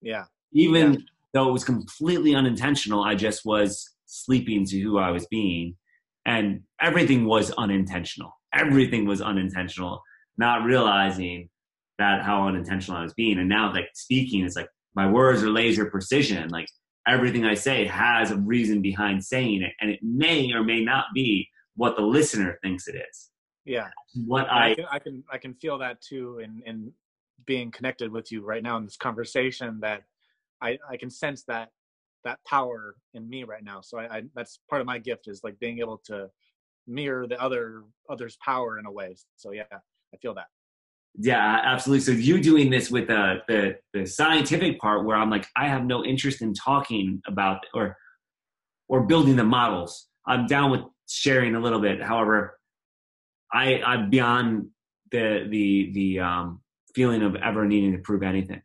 Yeah. Even yeah. though it was completely unintentional, I just was sleeping to who I was being, and everything was unintentional. Everything was unintentional, not realizing that how unintentional I was being. And now, like, speaking, it's like my words are laser precision. Like, everything I say has a reason behind saying it, and it may or may not be what the listener thinks it is. Yeah. What I, I can, I can, I can feel that too in, in being connected with you right now in this conversation, that I, I can sense that, that power in me right now. So I, I, that's part of my gift, is like being able to mirror the other other's power in a way. So yeah, I feel that. Yeah, absolutely. So you doing this with uh, the the scientific part, where I'm like, I have no interest in talking about or or building the models. I'm down with sharing a little bit. However, I I'm beyond the the the um, feeling of ever needing to prove anything.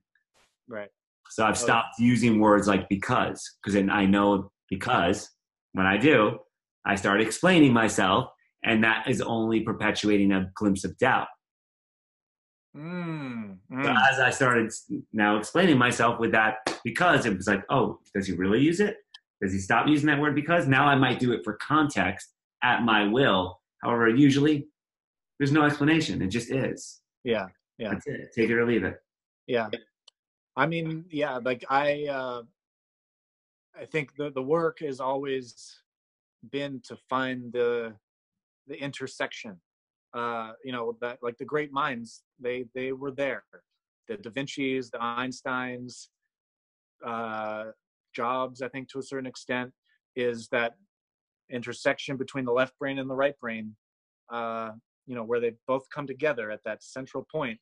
Right. So I've stopped okay. using words like because, because then I know, because when I do, I start explaining myself, and that is only perpetuating a glimpse of doubt. Mm, mm. So as I started now explaining myself with that, because it was like, oh, does he really use it? Does he stop using that word because? Now I might do it for context at my will. However, usually there's no explanation. It just is. Yeah. Yeah. That's it. Take it or leave it. Yeah. I mean, yeah, like I, uh, I think the, the work has always been to find the, the intersection. Uh, you know, that, like the great minds, they they were there. The Da Vinci's, the Einsteins, uh, Jobs, I think to a certain extent, is that intersection between the left brain and the right brain, uh, you know, where they both come together at that central point.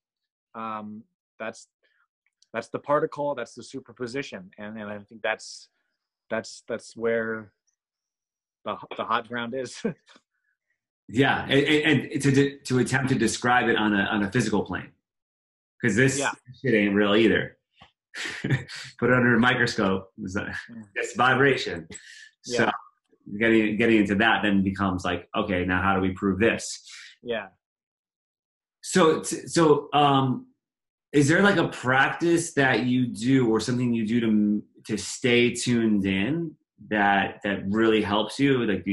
Um, that's that's the particle, that's the superposition. And, and I think that's that's that's where the the hot ground is. Yeah, and, and to to attempt to describe it on a on a physical plane, because this yeah. shit ain't real either. Put it under a microscope, it's, a, it's vibration. Yeah. So getting getting into that then becomes like, okay, now how do we prove this? Yeah. So so um, is there like a practice that you do, or something you do to to stay tuned in that that really helps you? Like, do,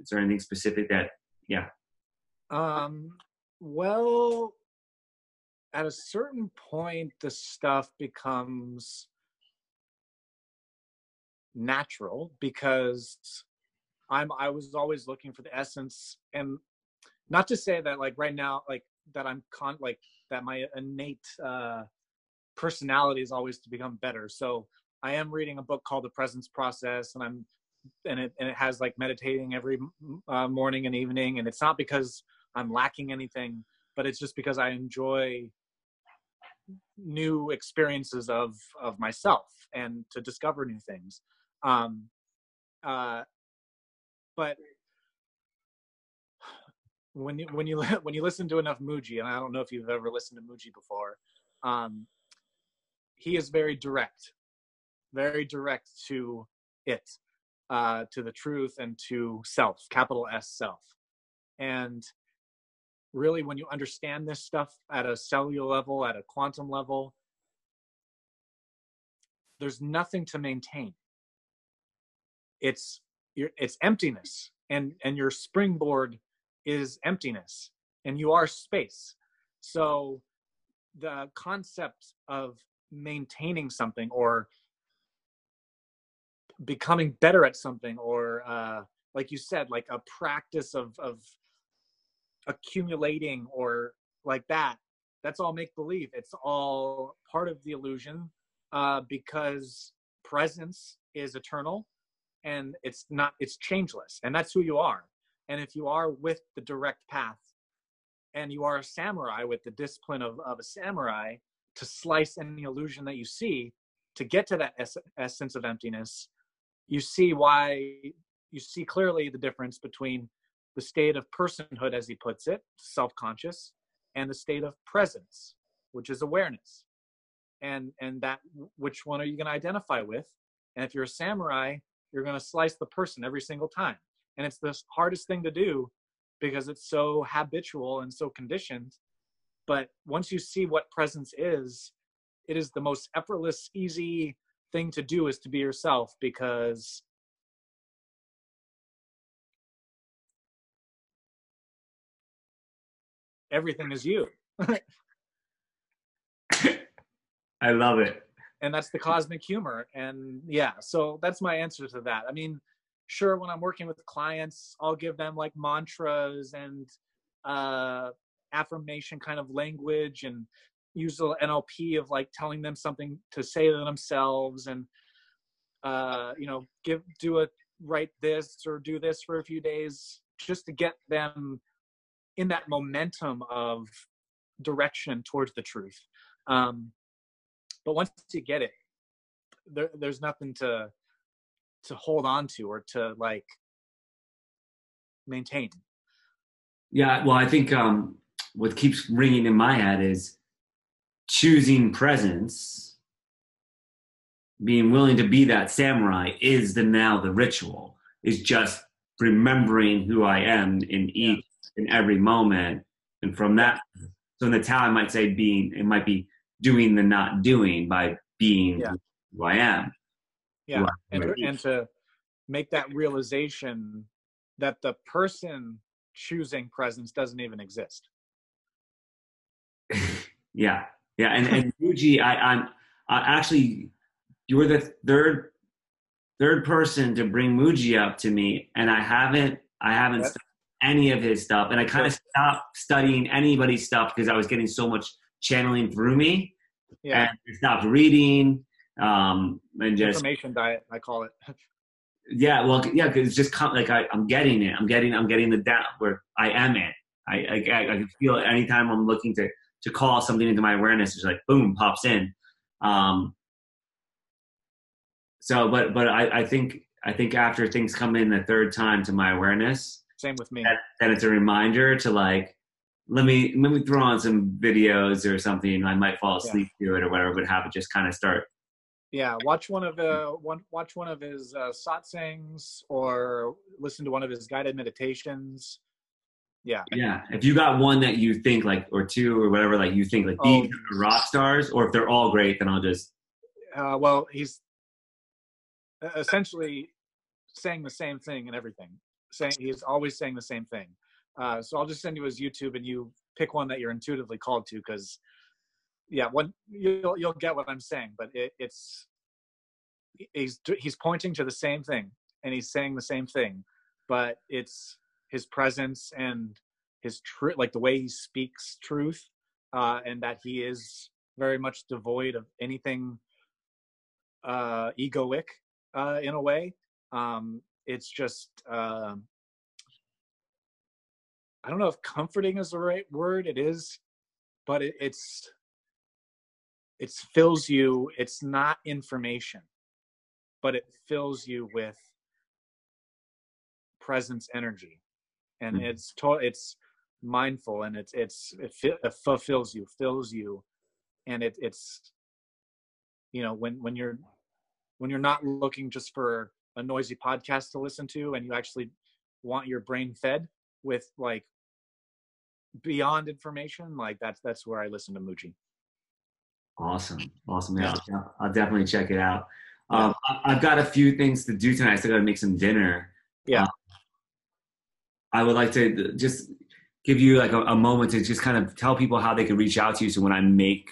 is there anything specific that Yeah. Um, well, at a certain point, the stuff becomes natural, because I'm, I was always looking for the essence. And not to say that, like, right now, like that I'm con like that my innate, uh, personality is always to become better. So I am reading a book called The Presence Process, and I'm, And it, and it has like meditating every uh, morning and evening. And it's not because I'm lacking anything, but it's just because I enjoy new experiences of, of myself and to discover new things. Um, uh, but when you, when you, when you listen to enough Mooji, and I don't know if you've ever listened to Mooji before, um, he is very direct, very direct to it. Uh, to the truth and to self, capital S self. And really, when you understand this stuff at a cellular level, at a quantum level, there's nothing to maintain. It's you're, it's emptiness, and and your springboard is emptiness, and you are space. So the concept of maintaining something, or becoming better at something, or uh like you said, like a practice of of accumulating, or like that that's all make believe. It's all part of the illusion, uh because presence is eternal, and it's not it's changeless, and that's who you are. And if you are with the direct path, and you are a samurai with the discipline of, of a samurai to slice any illusion that you see to get to that es- essence of emptiness, you see why, you see clearly the difference between the state of personhood, as he puts it, self-conscious, and the state of presence, which is awareness. And and that, which one are you going to identify with? And if you're a samurai, you're going to slice the person every single time. And it's the hardest thing to do, because it's so habitual and so conditioned. But once you see what presence is, it is the most effortless, easy thing to do is to be yourself, because everything is you. I love it. And that's the cosmic humor. And yeah, so that's my answer to that. I mean, sure, when I'm working with clients, I'll give them like mantras and uh, affirmation kind of language, and use the N L P of like telling them something to say to themselves, and uh, you know, give do a write this or do this for a few days, just to get them in that momentum of direction towards the truth. Um, but once you get it, there, there's nothing to to hold on to or to like maintain. Yeah, well, I think um, what keeps ringing in my head is choosing presence, being willing to be that samurai is the now the ritual, is just remembering who I am in each and every moment. And from that, so in the Tao, I might say being, it might be doing the not doing by being yeah. who I am. Yeah, I am. And, and to make that realization that the person choosing presence doesn't even exist. yeah. Yeah, and, and Mooji, I, I'm I actually, you were the third third person to bring Mooji up to me, and I haven't I haven't yep. studied any of his stuff, and I kind of yep. stopped studying anybody's stuff because I was getting so much channeling through me, yeah. and I stopped reading, um, and just information diet, I call it. Yeah, well, yeah, because it's just like I, I'm getting it, I'm getting, I'm getting the down where I am it. I I, I, I can feel it anytime I'm looking to. to call something into my awareness, it's like, boom, pops in. Um, so, but, but I, I think, I think after things come in the third time to my awareness, same with me, that, that it's a reminder to like, let me, let me throw on some videos or something. I might fall asleep yeah. to it or whatever, but have it just kind of start. Yeah. Watch one of, uh, one, watch one of his uh, satsangs, or listen to one of his guided meditations. Yeah. Yeah. If you got one that you think like, or two or whatever, like you think like these oh, are rock stars, or if they're all great, then I'll just. Uh, well, he's essentially saying the same thing and everything. Saying he's always saying the same thing. Uh, so I'll just send you his YouTube, and you pick one that you're intuitively called to, because, yeah, one you'll you'll get what I'm saying, but it, it's he's he's pointing to the same thing, and he's saying the same thing, but it's his presence and his truth, like the way he speaks truth, uh, and that he is very much devoid of anything uh, egoic uh, in a way. Um, it's just, uh, I don't know if comforting is the right word. It is, but it, it's, it fills you. It's not information, but it fills you with presence energy. And it's it's mindful, and it's it's it, fi- it fulfills you, fills you, and it it's you know when when you're when you're not looking just for a noisy podcast to listen to, and you actually want your brain fed with like beyond information, like that's that's where I listen to Mooji. Awesome, awesome. Yeah, I'll, I'll definitely check it out. Um, I've got a few things to do tonight. I still got to make some dinner. Yeah. Um, I would like to just give you like a, a moment to just kind of tell people how they can reach out to you. So when I make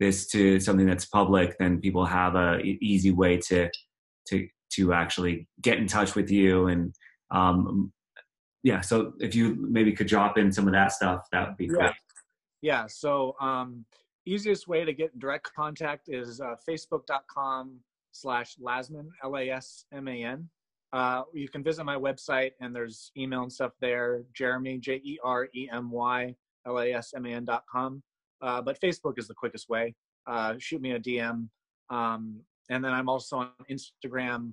this to something that's public, then people have a easy way to, to, to actually get in touch with you. And um, yeah, so if you maybe could drop in some of that stuff, that would be great. Yeah. yeah. So um, easiest way to get in direct contact is uh, facebook.com slash Lasman, L A S M A N. Uh, you can visit my website, and there's email and stuff there. Jeremy, J E R E M Y, L A S M A N dot com. Uh, but Facebook is the quickest way. Uh, shoot me a D M. Um, and then I'm also on Instagram,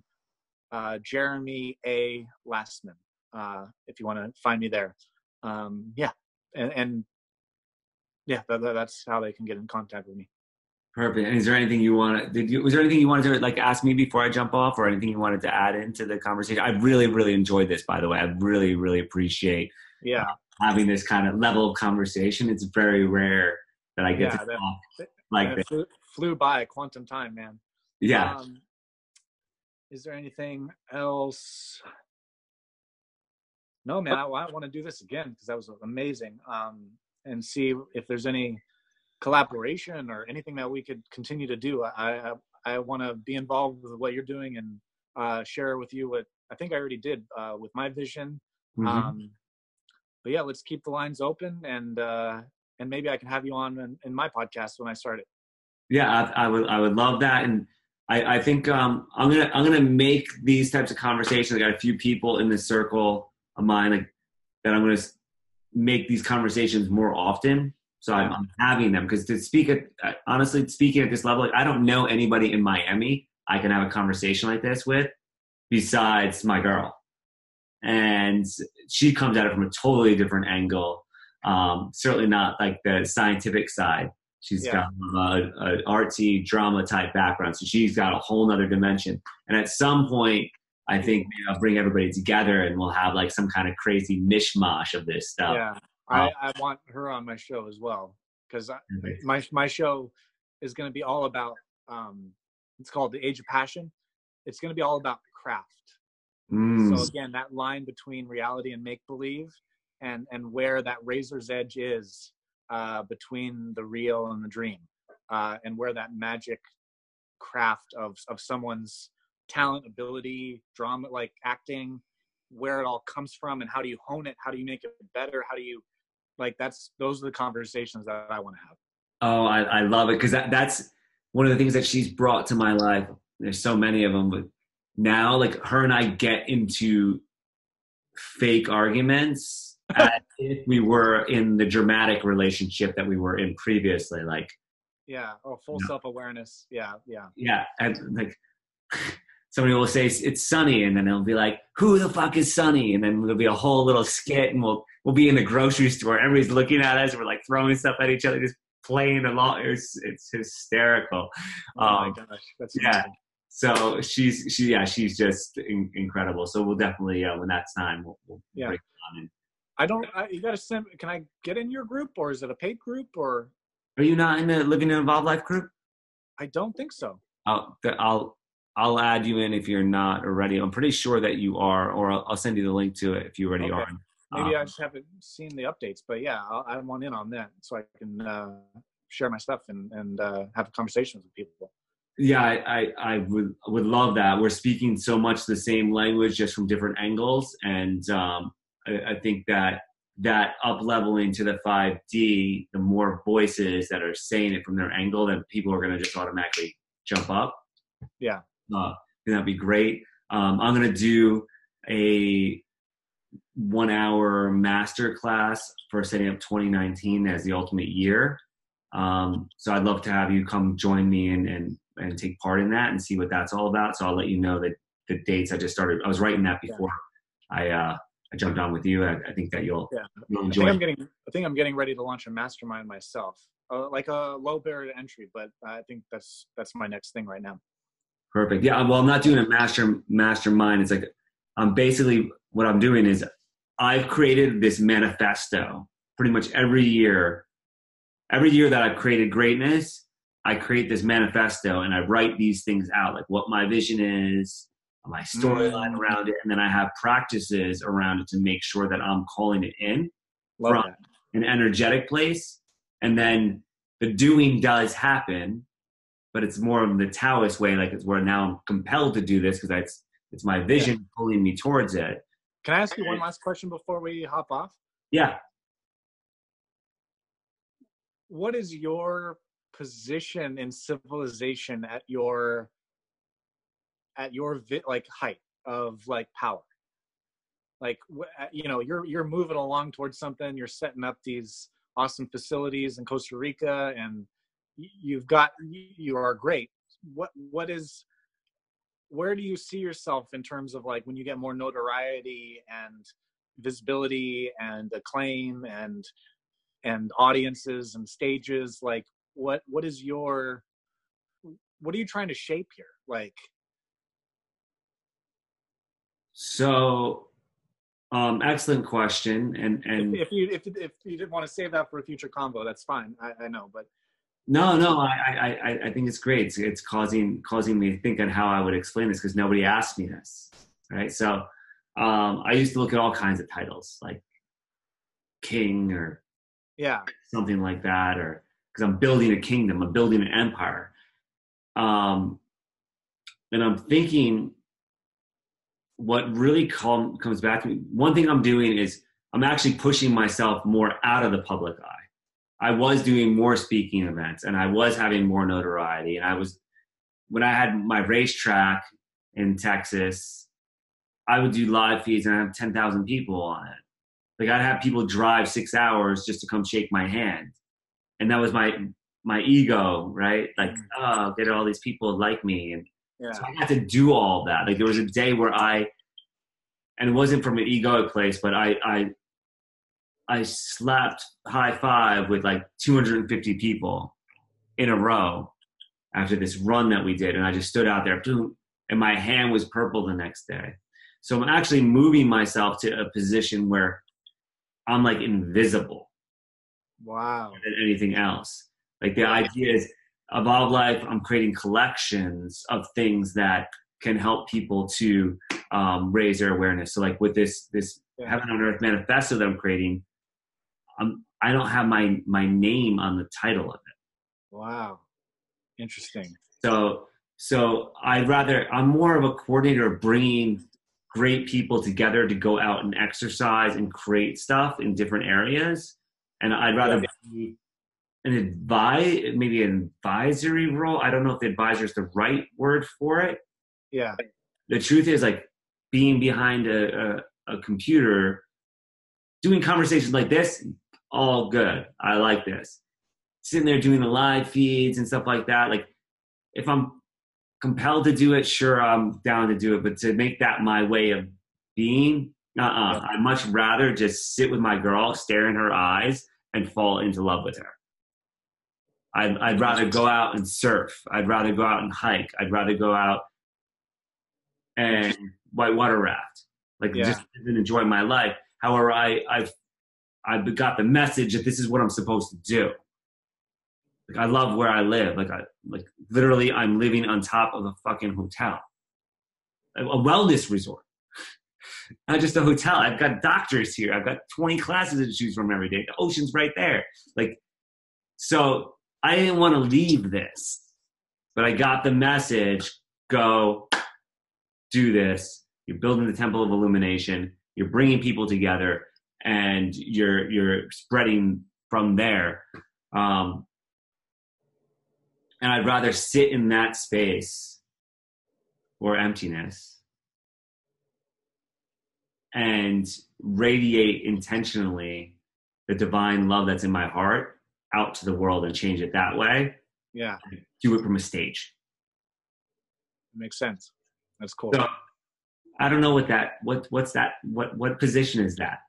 uh, Jeremy A. Lasman, uh, if you want to find me there. Um, yeah. And, and yeah, that, that's how they can get in contact with me. Perfect. And is there anything you want to, did you, was there anything you wanted to like ask me before I jump off, or anything you wanted to add into the conversation? I really, really enjoyed this, by the way. I really, really appreciate yeah. having this kind of level of conversation. It's very rare that I get yeah, to that, talk like it flew, flew by quantum time, man. Yeah. Um, is there anything else? No, man, I, I want to do this again because that was amazing. Um, and see if there's any collaboration or anything that we could continue to do. I I, I want to be involved with what you're doing and uh, share with you what I think I already did uh, with my vision. Mm-hmm. Um, but yeah, let's keep the lines open, and uh, and maybe I can have you on in, in my podcast when I start it. Yeah, I, I would I would love that, and I, I think um, I'm gonna I'm gonna make these types of conversations. I got a few people in this circle of mine like, that I'm gonna make these conversations more often. So I'm, I'm having them because to speak at honestly speaking at this level, like, I don't know anybody in Miami I can have a conversation like this with besides my girl. And she comes at it from a totally different angle. Um, certainly not like the scientific side. She's yeah. got an artsy drama type background. So she's got a whole nother dimension. And at some point, I think maybe I'll bring everybody together and we'll have like some kind of crazy mishmash of this stuff. Yeah, I, I want her on my show as well. Because my my show is going to be all about, um, it's called The Age of Passion. It's going to be all about craft. Mm. So again, that line between reality and make-believe and, and where that razor's edge is uh, between the real and the dream uh, and where that magic craft of, of someone's talent, ability, drama, like acting, where it all comes from and how do you hone it? How do you make it better? How do you, like, that's, those are the conversations that I want to have. Oh, I, I love it. Cause that, that's one of the things that she's brought to my life. There's so many of them, but now, like, her and I get into fake arguments as if we were in the dramatic relationship that we were in previously. Like, yeah, oh, full you know. self-awareness. Yeah, yeah, yeah. And like, somebody will say it's Sunny, and then they'll be like, "Who the fuck is Sunny?" And then there'll be a whole little skit, and we'll we'll be in the grocery store. Everybody's looking at us, and we're like throwing stuff at each other, just playing along. It's it's hysterical. Oh um, my gosh, that's yeah. Amazing. So she's, she, yeah, she's just in, incredible. So we'll definitely, uh, when that's time, we'll, we'll yeah. break it down. I don't, I, you got to send, can I get in your group or is it a paid group or? Are you not in the Living and Involved Life group? I don't think so. I'll, I'll, I'll add you in if you're not already. I'm pretty sure that you are, or I'll, I'll send you the link to it if you already okay. are. Maybe um, I just haven't seen the updates, but yeah, I'll, I want in on that so I can uh, share my stuff and, and uh, have conversations with people. Yeah, I, I, I would would love that. We're speaking so much the same language, just from different angles, and um, I, I think that that up-leveling to the five D, the more voices that are saying it from their angle, then people are going to just automatically jump up. Yeah, uh, that'd be great. Um, I'm going to do a one-hour masterclass for setting up twenty nineteen as the ultimate year. Um, so I'd love to have you come join me and and. and take part in that and see what that's all about. So I'll let you know that the dates I just started, I was writing that before yeah. I, uh, I jumped on with you. I, I think that you'll, yeah. you'll enjoy. I think, I'm getting, I think I'm getting ready to launch a mastermind myself, uh, like a low barrier to entry, but I think that's, that's my next thing right now. Perfect. Yeah. Well, I'm not doing a master mastermind. It's like, I'm basically what I'm doing is I've created this manifesto pretty much every year, every year that I've created greatness. I create this manifesto and I write these things out, like what my vision is, my storyline around it. And then I have practices around it to make sure that I'm calling it in Love from that. an energetic place. And then the doing does happen, but it's more of the Taoist way. Like it's where now I'm compelled to do this because it's, it's my vision yeah. pulling me towards it. Can I ask you one last question before we hop off? Yeah. What is your position in civilization at your at your vi- like height of like power, like you know you're you're moving along towards something, you're setting up these awesome facilities in Costa Rica and you've got you are great. What what is, where do you see yourself in terms of like when you get more notoriety and visibility and acclaim and and audiences and stages, like What what is your what are you trying to shape here? Like, so, um, excellent question. And and if, if you if if you didn't want to save that for a future convo, that's fine. I, I know, but No, no, I, I, I think it's great. It's, it's causing causing me to think on how I would explain this because nobody asked me this, right? So um, I used to look at all kinds of titles, like king or yeah, something like that, or because I'm building a kingdom, I'm building an empire, um, and I'm thinking what really com- comes back to me. One thing I'm doing is I'm actually pushing myself more out of the public eye. I was doing more speaking events and I was having more notoriety. And I was, when I had my racetrack in Texas, I would do live feeds and I have ten thousand people on it. Like I'd have people drive six hours just to come shake my hand. And that was my, my ego, right? Like, mm-hmm. oh, get all these people like me. And yeah. so I had to do all that. Like there was a day where I, and it wasn't from an egoic place, but I, I, I slapped high five with like two hundred fifty people in a row after this run that we did. And I just stood out there boom, and my hand was purple the next day. So I'm actually moving myself to a position where I'm like invisible. Wow. More than anything else. Like the idea is Evolved Life, I'm creating collections of things that can help people to um, raise their awareness. So like with this, this yeah. Heaven on Earth manifesto that I'm creating, Um, I don't have my, my name on the title of it. Wow. Interesting. So, so I'd rather, I'm more of a coordinator of bringing great people together to go out and exercise and create stuff in different areas. And I'd rather yeah. be an advise, maybe an advisory role. I don't know if the advisor is the right word for it. Yeah. But the truth is like being behind a, a, a computer, doing conversations like this, all good. I like this. Sitting there doing the live feeds and stuff like that. Like if I'm compelled to do it, sure, I'm down to do it. But to make that my way of being, uh-uh. I'd much rather just sit with my girl, stare in her eyes, and fall into love with her. I'd, I'd rather go out and surf. I'd rather go out and hike. I'd rather go out and whitewater raft. Like yeah. just enjoy my life. However, I, I've I've got the message that this is what I'm supposed to do. Like, I love where I live. Like, I like literally, I'm living on top of a fucking hotel, a, a wellness resort, not just a hotel. I've got doctors here. I've got twenty classes to choose from every day. The ocean's right there. Like, so I didn't want to leave this, but I got the message: go do this. You're building the Temple of Illumination. You're bringing people together, and you're you're spreading from there. Um, and I'd rather sit in that space or emptiness and radiate intentionally the divine love that's in my heart out to the world and change it that way. Yeah. Do it from a stage. Makes sense. That's cool. So, I don't know what that, what, what's that, what, what position is that?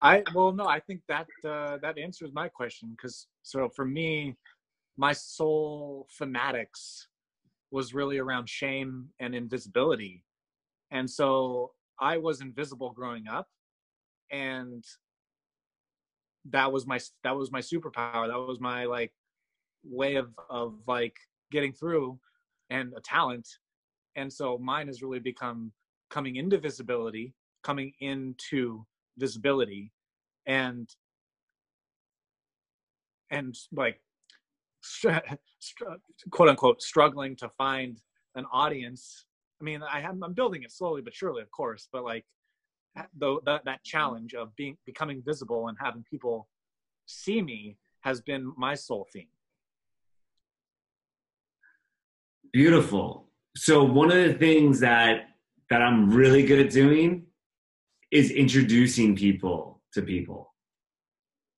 I, well, no, I think that, uh, that answers my question. Cause so for me, my soul fanatics was really around shame and invisibility. And so I was invisible growing up, and that was my, that was my superpower. That was my like way of, of like getting through, and a talent. And so mine has really become coming into visibility, coming into visibility, and and like str- str- quote unquote struggling to find an audience. I mean, I have, I'm building it slowly but surely, of course, but like though that, that challenge of being becoming visible and having people see me has been my soul theme. Beautiful. So one of the things that that I'm really good at doing is introducing people to people.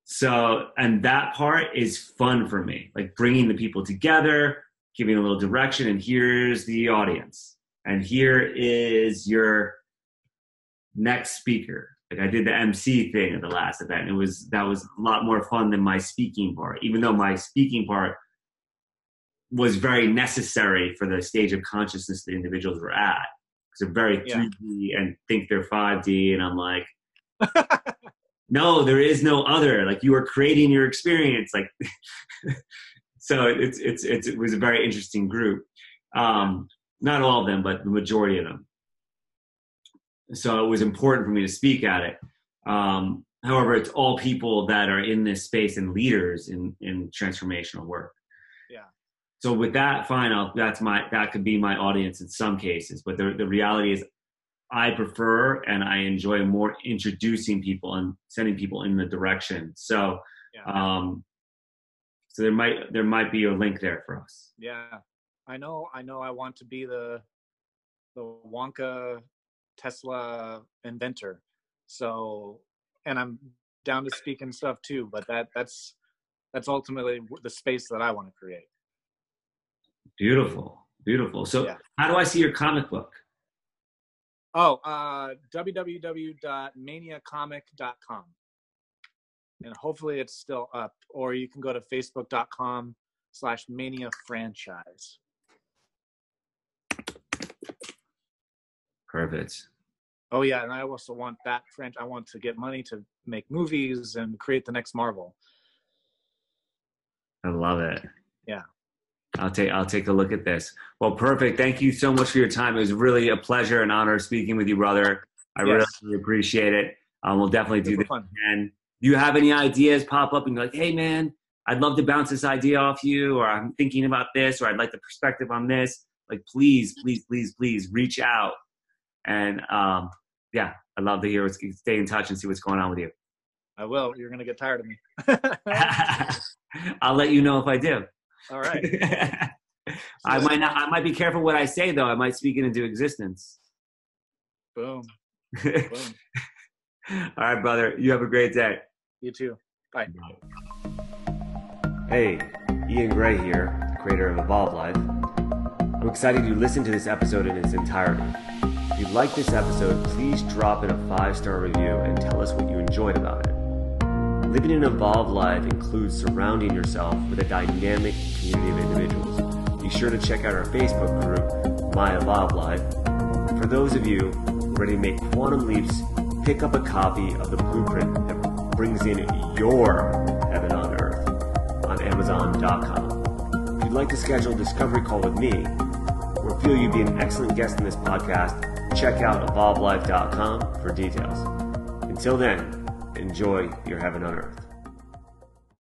So, and that part is fun for me, like bringing the people together, giving a little direction, and here's the audience, and here is your next speaker. Like I did the M C thing at the last event. It was, that was a lot more fun than my speaking part, even though my speaking part was very necessary for the stage of consciousness the individuals were at. They're very yeah. three D and think they're five D, and I'm like, no, there is no other. Like you are creating your experience. Like, So it's, it's, it's, it was a very interesting group. Um, not all of them, but the majority of them. So it was important for me to speak at it. Um, however, it's all people that are in this space and leaders in, in transformational work. Yeah. So with that, fine, I'll, that's my, that could be my audience in some cases, but the, the reality is I prefer and I enjoy more introducing people and sending people in the direction. So, yeah. um, so there might, there might be a link there for us. Yeah. I know, I know I want to be the, the Wonka Tesla inventor. So, and I'm down to speak and stuff too, but that that's, that's ultimately the space that I want to create. Beautiful. Beautiful. So yeah. How do I see your comic book? Oh, uh, w w w dot mania comic dot com. And hopefully it's still up, or you can go to facebook dot com slash mania franchise. Perfect. Oh yeah. And I also want that French. I want to get money to make movies and create the next Marvel. I love it. Yeah. I'll take, I'll take a look at this. Well, perfect. Thank you so much for your time. It was really a pleasure and honor speaking with you, brother. I yes. really appreciate it. Um, we'll definitely do this fun. again. Do you have any ideas pop up and you're like, hey man, I'd love to bounce this idea off you, or I'm thinking about this, or I'd like the perspective on this. Like, please, please, please, please reach out. And um, yeah, I'd love to hear what's, stay in touch and see what's going on with you. I will. You're going to get tired of me. I'll let you know if I do. All right. I might not, I might be careful what I say though. I might speak it into existence. Boom. Boom. All right, brother. You have a great day. You too. Bye. Hey, Ian Gray here, creator of Evolved Life. I'm excited you listened to this episode in its entirety. If you like this episode, please drop in a five-star review and tell us what you enjoyed about it. Living an Evolved Life includes surrounding yourself with a dynamic community of individuals. Be sure to check out our Facebook group, My Evolved Life. And for those of you ready to make quantum leaps, pick up a copy of the blueprint that brings in your Heaven on Earth on amazon dot com. If you'd like to schedule a discovery call with me, or feel you'd be an excellent guest in this podcast, check out evolved life dot com for details. Until then, enjoy your Heaven on Earth.